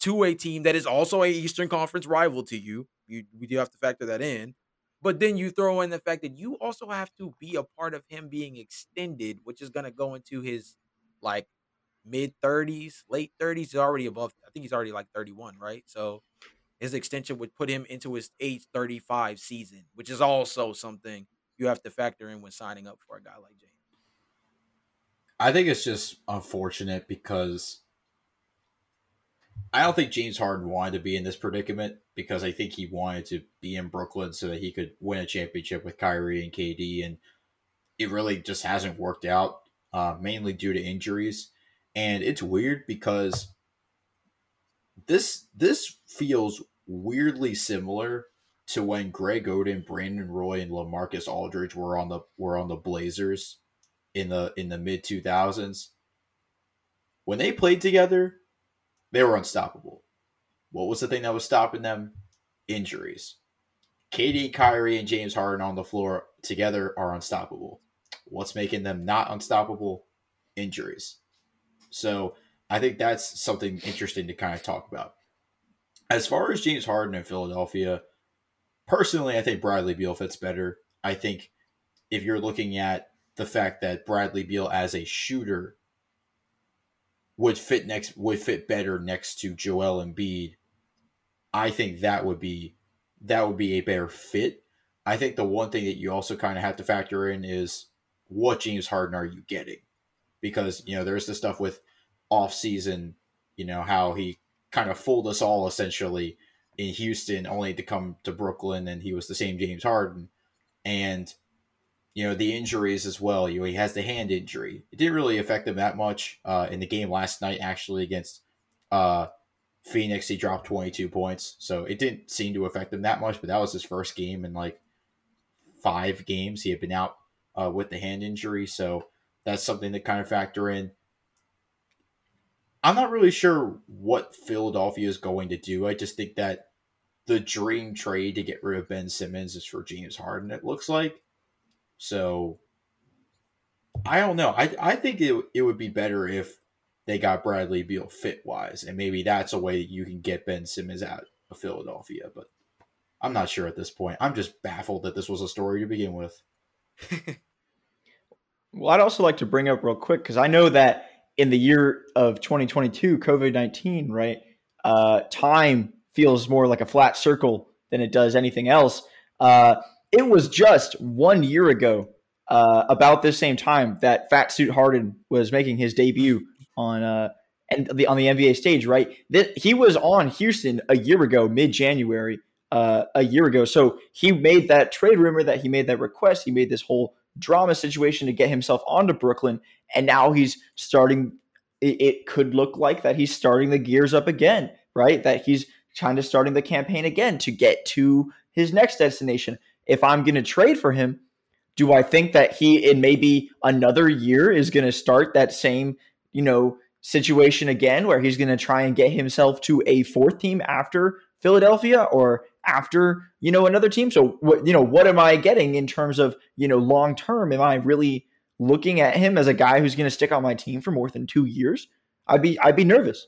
to a team that is also a Eastern Conference rival to you. We do have to factor that in. But then you throw in the fact that you also have to be a part of him being extended, which is going to go into his like mid-30s, late 30s. He's already above, I think he's already like 31, right? So his extension would put him into his age 35 season, which is also something you have to factor in when signing up for a guy like James. I think it's just unfortunate because I don't think James Harden wanted to be in this predicament, because I think he wanted to be in Brooklyn so that he could win a championship with Kyrie and KD, and it really just hasn't worked out, mainly due to injuries. And it's weird because this feels weirdly similar to when Greg Oden, Brandon Roy, and LaMarcus Aldridge were on the Blazers in the mid-2000s. When they played together, they were unstoppable. What was the thing that was stopping them? Injuries. KD, Kyrie, and James Harden on the floor together are unstoppable. What's making them not unstoppable? Injuries. So I think that's something interesting to kind of talk about. As far as James Harden in Philadelphia, personally, I think Bradley Beal fits better. I think if you're looking at the fact that Bradley Beal as a shooter would fit better next to Joel Embiid, I think that would be a better fit. I think the one thing that you also kind of have to factor in is what James Harden are you getting? Because, you know, there's the stuff with offseason, you know, how he kind of fooled us all essentially in Houston only to come to Brooklyn, and he was the same James Harden. And, you know, the injuries as well. You know, he has the hand injury. It didn't really affect him that much in the game last night, actually, against Phoenix. He dropped 22 points. So it didn't seem to affect him that much, but that was his first game in like 5 games. He had been out with the hand injury. So that's something to kind of factor in. I'm not really sure what Philadelphia is going to do. I just think that the dream trade to get rid of Ben Simmons is for James Harden, it looks like. So I don't know. I think it would be better if they got Bradley Beal fit-wise, and maybe that's a way that you can get Ben Simmons out of Philadelphia. But I'm not sure at this point. I'm just baffled that this was a story to begin with. Well, I'd also like to bring up real quick, because I know that in the year of 2022, COVID-19, right, time feels more like a flat circle than it does anything else. It was just 1 year ago, about this same time, that Fat Suit Harden was making his debut on the NBA stage, right? He was on Houston a year ago, mid-January, a year ago. So he made that trade rumor, that he made that request. He made this whole drama situation to get himself onto Brooklyn, and now he's starting. It could look like that he's starting the gears up again, right? That he's kind of starting the campaign again to get to his next destination. If I'm going to trade for him, do I think that he in maybe another year is going to start that same, you know, situation again, where he's going to try and get himself to a fourth team after Philadelphia or after, you know, another team? So what, you know, what am I getting in terms of, you know, long term? Am I really looking at him as a guy who's going to stick on my team for more than 2 years? I'd be nervous.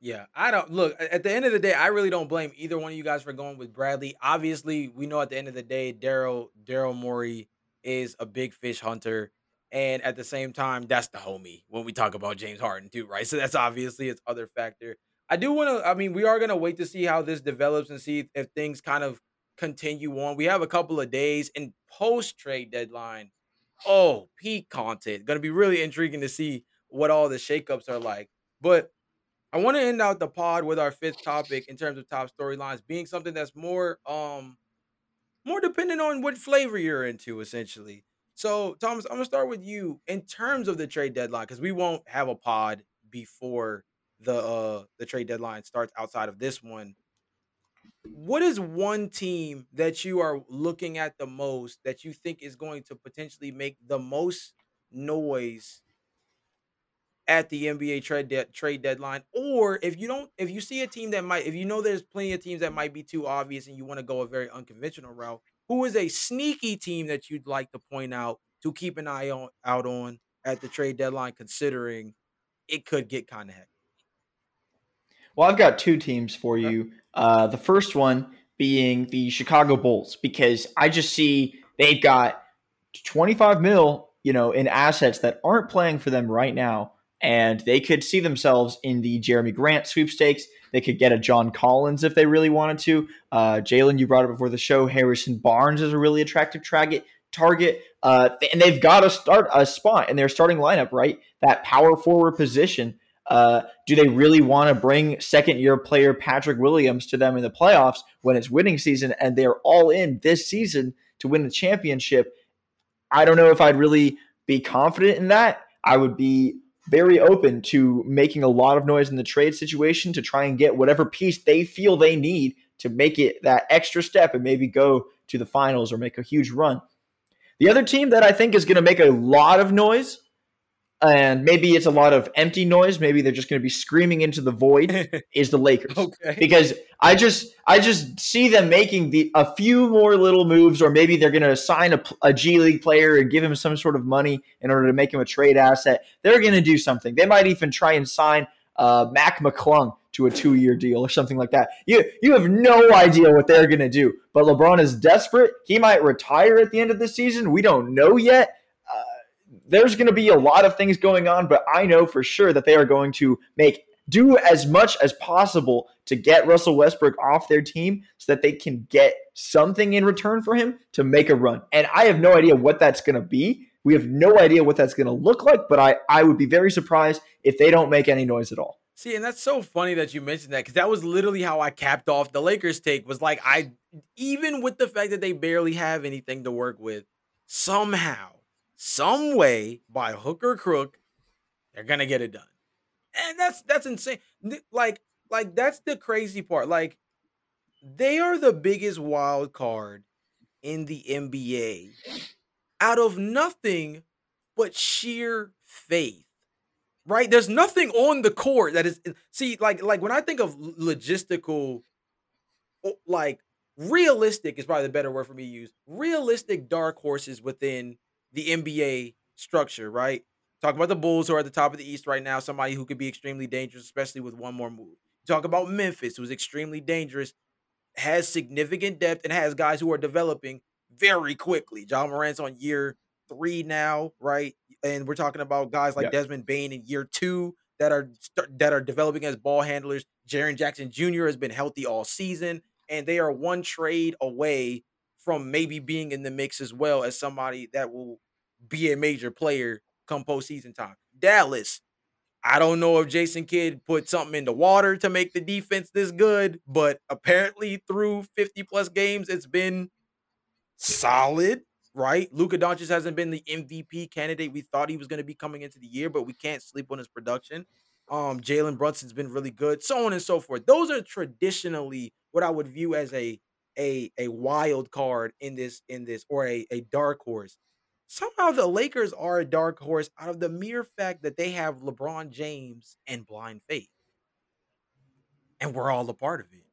Yeah, I don't look at the end of the day. I really don't blame either one of you guys for going with Bradley. Obviously, we know at the end of the day, Daryl Morey is a big fish hunter, and at the same time, that's the homie when we talk about James Harden too, right? So that's obviously its other factor. I do want to, I mean, we are going to wait to see how this develops and see if things kind of continue on. We have a couple of days, and post-trade deadline, oh, peak content. Going to be really intriguing to see what all the shakeups are like. But I want to end out the pod with our fifth topic in terms of top storylines being something that's more, more dependent on what flavor you're into, essentially. So, Thomas, I'm going to start with you in terms of the trade deadline, because we won't have a pod before the trade deadline starts outside of this one. What is one team that you are looking at the most that you think is going to potentially make the most noise at the NBA trade deadline? Or if you see a team that might, if you know there's plenty of teams that might be too obvious and you want to go a very unconventional route, who is a sneaky team that you'd like to point out to keep an eye out on at the trade deadline, considering it could get kind of hectic? Well, I've got two teams for you. The first one being the Chicago Bulls, because I just see they've got $25 million, you know, in assets that aren't playing for them right now. And they could see themselves in the Jeremy Grant sweepstakes. They could get a John Collins if they really wanted to. Jalen, you brought it before the show. Harrison Barnes is a really attractive target. And they've got to start a spot in their starting lineup, right? That power forward position. Do they really want to bring second-year player Patrick Williams to them in the playoffs when it's winning season and they're all in this season to win the championship? I don't know if I'd really be confident in that. I would be very open to making a lot of noise in the trade situation to try and get whatever piece they feel they need to make it that extra step and maybe go to the finals or make a huge run. The other team that I think is going to make a lot of noise, and maybe it's a lot of empty noise, maybe they're just going to be screaming into the void, is the Lakers. Okay. Because I just see them making a few more little moves, or maybe they're going to sign a G League player and give him some sort of money in order to make him a trade asset. They're going to do something. They might even try and sign Mac McClung to a 2-year deal or something like that. You have no idea what they're going to do. But LeBron is desperate. He might retire at the end of the season. We don't know yet. There's going to be a lot of things going on, but I know for sure that they are going to do as much as possible to get Russell Westbrook off their team so that they can get something in return for him to make a run. And I have no idea what that's going to be. We have no idea what that's going to look like, but I would be very surprised if they don't make any noise at all. See, and that's so funny that you mentioned that, because that was literally how I capped off the Lakers take, was like, even with the fact that they barely have anything to work with, somehow, some way, by hook or crook, they're gonna get it done. And that's insane. Like that's the crazy part. Like, they are the biggest wild card in the NBA out of nothing but sheer faith. Right? There's nothing on the court that is, see, like when I think of logistical, like realistic is probably the better word for me to use. Realistic dark horses within the NBA structure, right? Talk about the Bulls, who are at the top of the East right now, somebody who could be extremely dangerous, especially with one more move. Talk about Memphis, who's extremely dangerous, has significant depth, and has guys who are developing very quickly. Ja Morant's on year 3 now, right? And we're talking about guys like Desmond Bain in year 2 that are developing as ball handlers. Jaren Jackson Jr. has been healthy all season, and they are one trade away from maybe being in the mix as well as somebody that will be a major player come postseason time. Dallas, I don't know if Jason Kidd put something in the water to make the defense this good, but apparently through 50-plus games, it's been solid, right? Luka Doncic hasn't been the MVP candidate we thought he was going to be coming into the year, but we can't sleep on his production. Jalen Brunson's been really good, so on and so forth. Those are traditionally what I would view as a wild card in this or a dark horse. Somehow the Lakers are a dark horse out of the mere fact that they have LeBron James and blind faith. And we're all a part of it.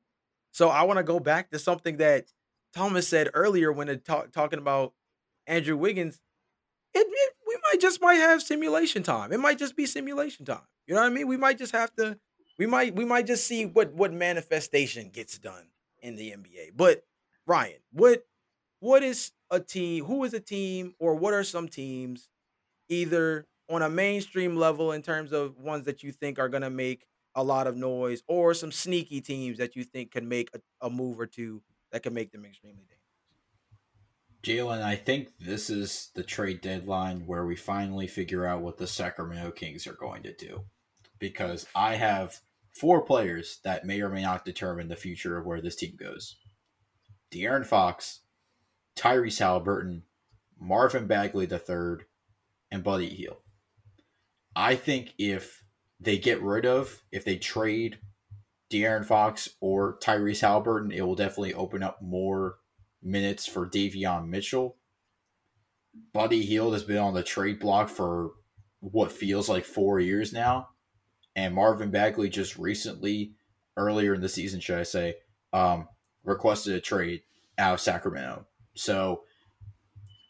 So I want to go back to something that Thomas said earlier when talking about Andrew Wiggins. We might have simulation time. It might just be simulation time. You know what I mean? We might just have to, we might just see what manifestation gets done in the NBA. But Ryan, what is a team, who is a team, or what are some teams, either on a mainstream level in terms of ones that you think are going to make a lot of noise, or some sneaky teams that you think can make a move or two that can make them extremely dangerous? Jalen, I think this is the trade deadline where we finally figure out what the Sacramento Kings are going to do, because I have 4 players that may or may not determine the future of where this team goes. De'Aaron Fox, Tyrese Haliburton, Marvin Bagley III, and Buddy Hield. I think if they trade De'Aaron Fox or Tyrese Haliburton, it will definitely open up more minutes for Davion Mitchell. Buddy Hield has been on the trade block for what feels like 4 years now. And Marvin Bagley just recently, earlier in the season, should I say, requested a trade out of Sacramento. So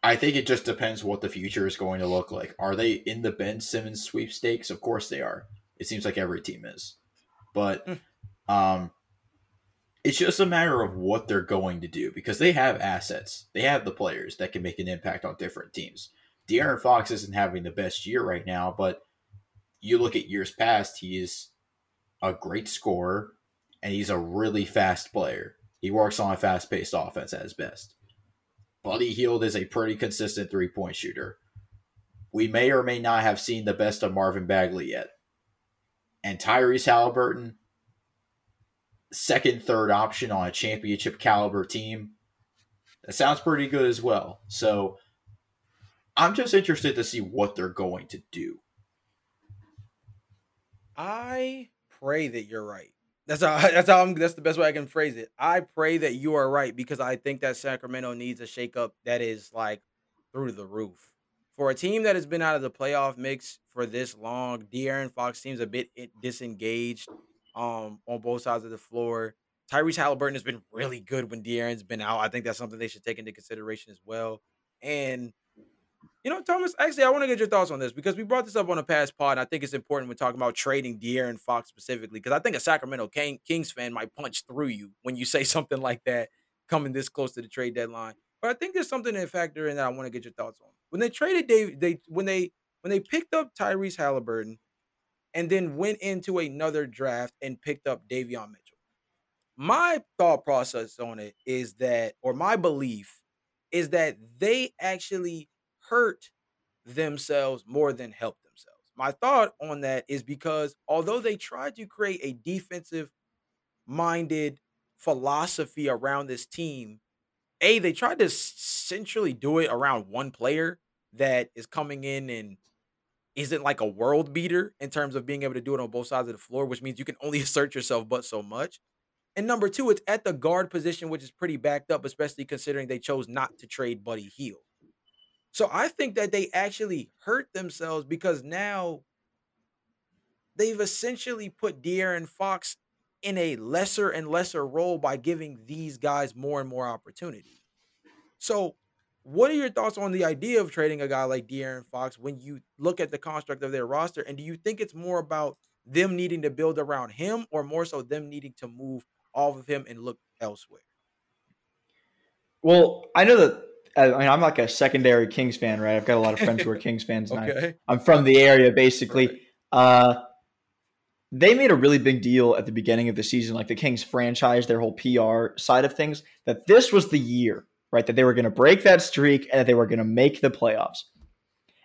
I think it just depends what the future is going to look like. Are they in the Ben Simmons sweepstakes? Of course they are. It seems like every team is. But It's just a matter of what they're going to do because they have assets. They have the players that can make an impact on different teams. De'Aaron Fox isn't having the best year right now, but you look at years past, he is a great scorer, and he's a really fast player. He works on a fast-paced offense at his best. Buddy Hield is a pretty consistent three-point shooter. We may or may not have seen the best of Marvin Bagley yet. And Tyrese Haliburton, second, third option on a championship caliber team. That sounds pretty good as well. So I'm just interested to see what they're going to do. I pray that you're right. That's the best way I can phrase it. I pray that you are right because I think that Sacramento needs a shakeup that is like through the roof. For a team that has been out of the playoff mix for this long, De'Aaron Fox seems a bit disengaged on both sides of the floor. Tyrese Haliburton has been really good when De'Aaron's been out. I think that's something they should take into consideration as well. And, you know, Thomas, actually, I want to get your thoughts on this because we brought this up on a past pod, and I think it's important when talking about trading De'Aaron Fox specifically because I think a Sacramento Kings fan might punch through you when you say something like that coming this close to the trade deadline. But I think there's something to factor in that I want to get your thoughts on. When they traded when they picked up Tyrese Haliburton and then went into another draft and picked up Davion Mitchell. My thought process on it is that, or my belief is that they actually hurt themselves more than helped themselves. My thought on that is because although they tried to create a defensive-minded philosophy around this team, they tried to essentially do it around one player that is coming in and isn't like a world beater in terms of being able to do it on both sides of the floor, which means you can only assert yourself but so much. And number two, it's at the guard position, which is pretty backed up, especially considering they chose not to trade Buddy Hield. So I think that they actually hurt themselves because now they've essentially put De'Aaron Fox in a lesser and lesser role by giving these guys more and more opportunity. So what are your thoughts on the idea of trading a guy like De'Aaron Fox when you look at the construct of their roster? And do you think it's more about them needing to build around him or more so them needing to move off of him and look elsewhere? Well, I know that I'm like a secondary Kings fan, right? I've got a lot of friends who are Kings fans. Okay. And I'm from the area, basically. Right. They made a really big deal at the beginning of the season, like the Kings franchise, their whole PR side of things, that this was the year, right, that they were going to break that streak and that they were going to make the playoffs.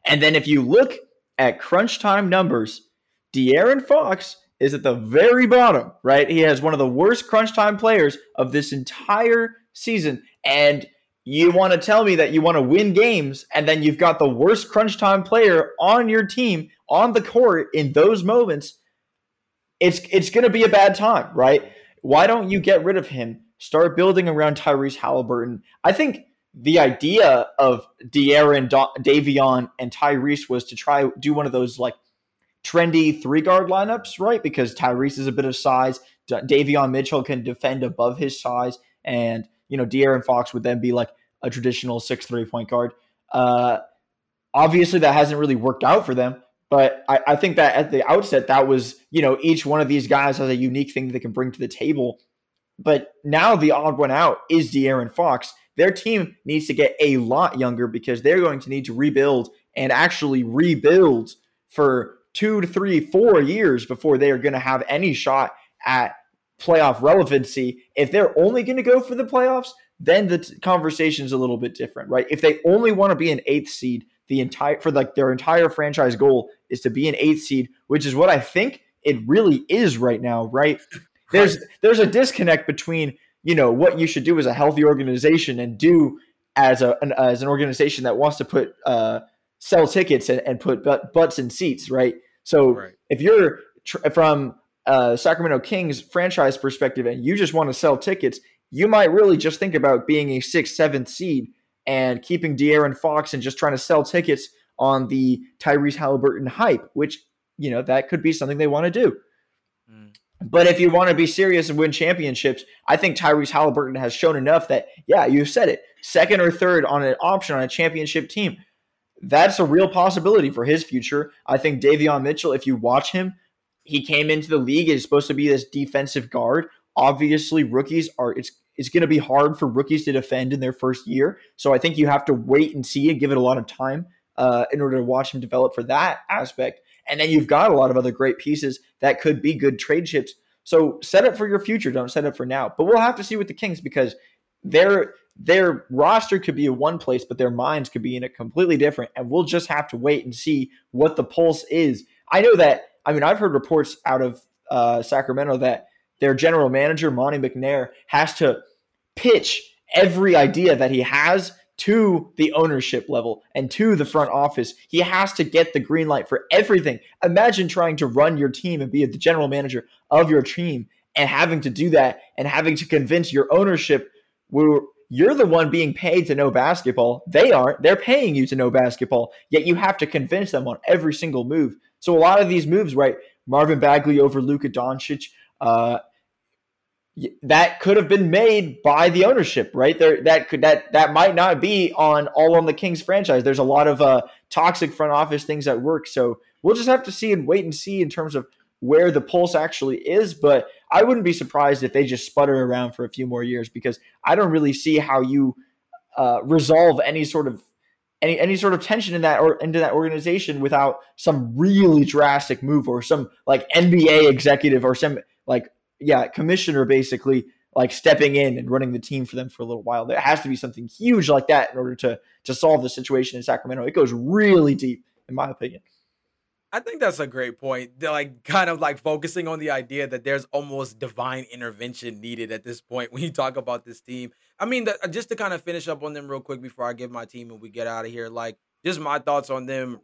And then if you look at crunch time numbers, De'Aaron Fox is at the very bottom, right? He has one of the worst crunch time players of this entire season. And you want to tell me that you want to win games and then you've got the worst crunch time player on your team, on the court in those moments. It's going to be a bad time, right? Why don't you get rid of him? Start building around Tyrese Haliburton. I think the idea of De'Aaron, Davion, and Tyrese was to try do one of those like trendy three-guard lineups, right? Because Tyrese is a bit of size. Davion Mitchell can defend above his size. And, you know, De'Aaron Fox would then be like a traditional 6'3" point guard. Obviously, that hasn't really worked out for them. But I think that at the outset, that was, you know, each one of these guys has a unique thing they can bring to the table. But now the odd one out is De'Aaron Fox. Their team needs to get a lot younger because they're going to need to rebuild and actually rebuild for 2 to 3, 4 years before they are going to have any shot at playoff relevancy. If they're only going to go for the playoffs, then the conversation's a little bit different, right? If they only want to be an 8th seed, their entire franchise goal is to be an 8th seed, which is what I think it really is right now, right? There's a disconnect between, you know, what you should do as a healthy organization and do as an organization that wants to put sell tickets and put butts in seats, right? So if you're from Sacramento Kings franchise perspective and you just want to sell tickets, you might really just think about being a 6th, 7th seed and keeping De'Aaron Fox and just trying to sell tickets on the Tyrese Haliburton hype, which, you know, that could be something they want to do. Mm. But if you want to be serious and win championships, I think Tyrese Haliburton has shown enough that, yeah, you said it, 2nd or 3rd on an option on a championship team. That's a real possibility for his future. I think Davion Mitchell, if you watch him, he came into the league is supposed to be this defensive guard. Obviously, rookies are it's going to be hard for rookies to defend in their first year. So I think you have to wait and see and give it a lot of time in order to watch him develop for that aspect. And then you've got a lot of other great pieces that could be good trade chips. So set up for your future. Don't set up for now. But we'll have to see with the Kings because their roster could be in one place, but their minds could be in a completely different. And we'll just have to wait and see what the pulse is. I know that, I mean, I've heard reports out of Sacramento that their general manager, Monty McNair, has to pitch every idea that he has to the ownership level and to the front office. He has to get the green light for everything. Imagine trying to run your team and be the general manager of your team and having to do that and having to convince your ownership where you're the one being paid to know basketball. They aren't. They're paying you to know basketball, yet you have to convince them on every single move. So a lot of these moves, right, Marvin Bagley over Luka Doncic, that could have been made by the ownership, right? That might not be on the Kings franchise. There's a lot of toxic front office things at work, so we'll just have to see and wait and see in terms of where the pulse actually is. But I wouldn't be surprised if they just sputter around for a few more years because I don't really see how you resolve any sort of tension in that or into that organization without some really drastic move or some like NBA executive or some like. Yeah, commissioner basically like stepping in and running the team for them for a little while. There has to be something huge like that in order to solve the situation in Sacramento. It goes really deep, in my opinion. I think that's a great point. They're like kind of like focusing on the idea that there's almost divine intervention needed at this point when you talk about this team. I mean, just to kind of finish up on them real quick before I give my team and we get out of here, like just my thoughts on them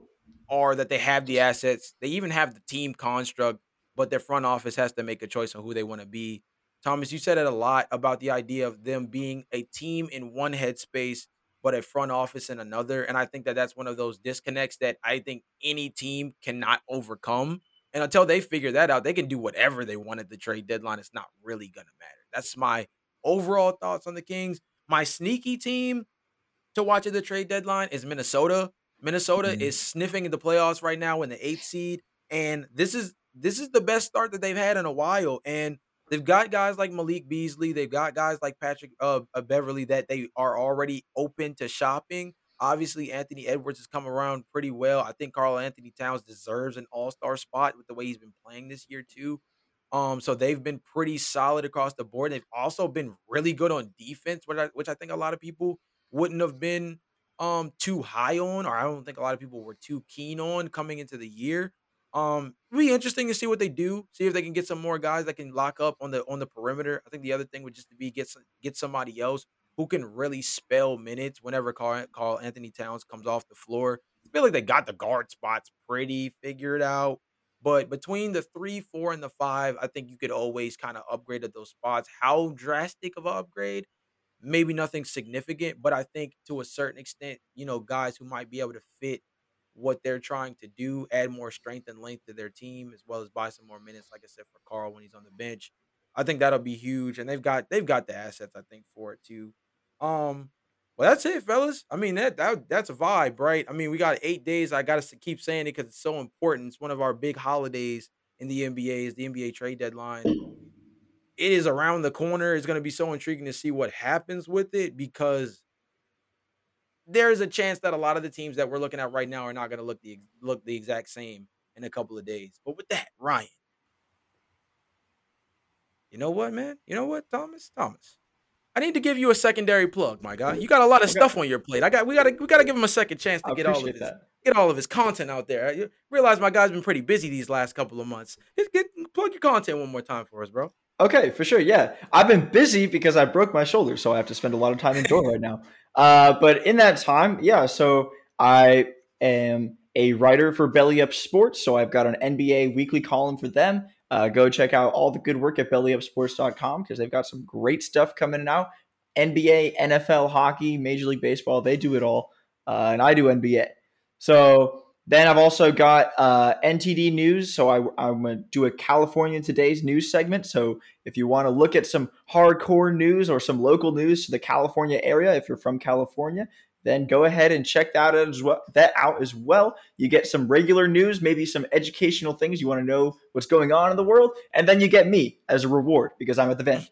are that they have the assets. They even have the team construct. But their front office has to make a choice on who they want to be. Thomas, you said it a lot about the idea of them being a team in one headspace, but a front office in another. And I think that that's one of those disconnects that I think any team cannot overcome. And until they figure that out, they can do whatever they want at the trade deadline. It's not really going to matter. That's my overall thoughts on the Kings. My sneaky team to watch at the trade deadline is Minnesota. Minnesota is sniffing in the playoffs right now in the 8th seed. And this is the best start that they've had in a while. And they've got guys like Malik Beasley. They've got guys like Patrick Beverley that they are already open to shopping. Obviously, Anthony Edwards has come around pretty well. I think Karl-Anthony Towns deserves an all-star spot with the way he's been playing this year too. So they've been pretty solid across the board. They've also been really good on defense, which I think a lot of people wouldn't have been too high on, or I don't think a lot of people were too keen on coming into the year. It'll be interesting to see what they do, see if they can get some more guys that can lock up on the perimeter. I think the other thing would just be get somebody else who can really spell minutes whenever Karl-Anthony Towns comes off the floor. I feel like they got the guard spots pretty figured out. But between the 3, 4, and the 5, I think you could always kind of upgrade at those spots. How drastic of an upgrade? Maybe nothing significant, but I think to a certain extent, you know, guys who might be able to fit what they're trying to do, add more strength and length to their team, as well as buy some more minutes, like I said, for Karl when he's on the bench. I think that'll be huge. And they've got the assets, I think, for it too. Well, that's it, fellas. I mean, that's a vibe, right? I mean, we got 8 days. I got to keep saying it because it's so important. It's one of our big holidays in the NBA is the NBA trade deadline. It is around the corner. It's going to be so intriguing to see what happens with it because there's a chance that a lot of the teams that we're looking at right now are not going to look the exact same in a couple of days. But with that, Ryan, you know what, man? You know what, Thomas? I need to give you a secondary plug, my guy. You got a lot of stuff on your plate. We got to give him a second chance to get all of his content out there. I realize my guy's been pretty busy these last couple of months. Plug your content one more time for us, bro. Okay, for sure. Yeah, I've been busy because I broke my shoulder, so I have to spend a lot of time indoors right now. But in that time, yeah, so I am a writer for Belly Up Sports, so I've got an NBA weekly column for them. Go check out all the good work at bellyupsports.com because they've got some great stuff coming out. NBA, NFL, hockey, Major League Baseball, they do it all, and I do NBA. So Then I've also got NTD news. So I'm going to do a California Today's news segment. So if you want to look at some hardcore news or some local news to the California area, if you're from California, then go ahead and check that out as well. You get some regular news, maybe some educational things. You want to know what's going on in the world. And then you get me as a reward because I'm at the event.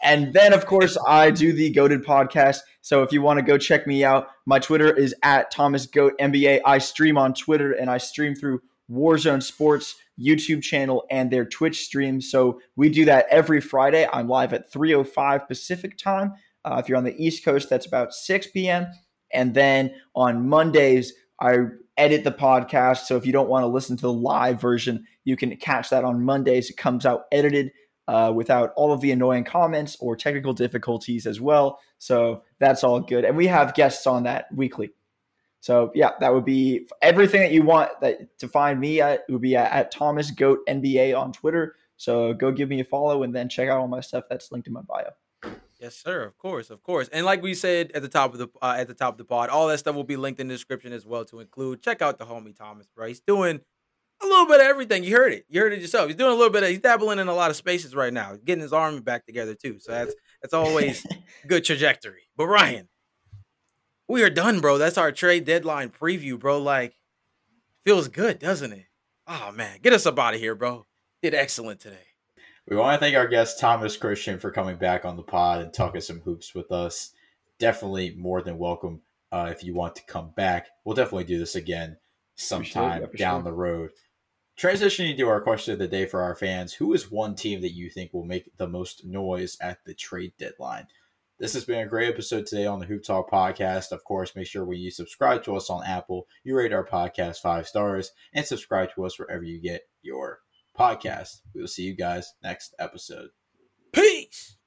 And then, of course, I do the Goated podcast. So if you want to go check me out, my Twitter is @ThomasGoatNBA. I stream on Twitter and I stream through Warzone Sports YouTube channel and their Twitch stream. So we do that every Friday. I'm live at 3:05 Pacific time. If you're on the East Coast, that's about 6 p.m. And then on Mondays, I edit the podcast. So if you don't want to listen to the live version, you can catch that on Mondays. It comes out edited. Without all of the annoying comments or technical difficulties as well. So that's all good. And we have guests on that weekly. So yeah, that would be everything that you want to find me at. It would be at ThomasGoatNBA on Twitter. So go give me a follow and then check out all my stuff that's linked in my bio. Yes, sir. Of course. Of course. And like we said at the top of the pod, all that stuff will be linked in the description as well to include. Check out the homie Thomas, bro. He's doing a little bit of everything. You heard it. You heard it yourself. He's doing a little bit of, he's dabbling in a lot of spaces right now. He's getting his army back together too. So that's always a good trajectory. But Ryan, we are done, bro. That's our trade deadline preview, bro. Like, feels good, doesn't it? Oh man, get us up out of here, bro. Did excellent today. We want to thank our guest Thomas Christian for coming back on the pod and talking some hoops with us. Definitely more than welcome. If you want to come back, we'll definitely do this again sometime down the road. Transitioning to our question of the day for our fans, who is one team that you think will make the most noise at the trade deadline? This has been a great episode today on the Hoop Talk podcast. Of course, make sure when you subscribe to us on Apple, you rate our podcast 5 stars and subscribe to us wherever you get your podcast. We will see you guys next episode. Peace!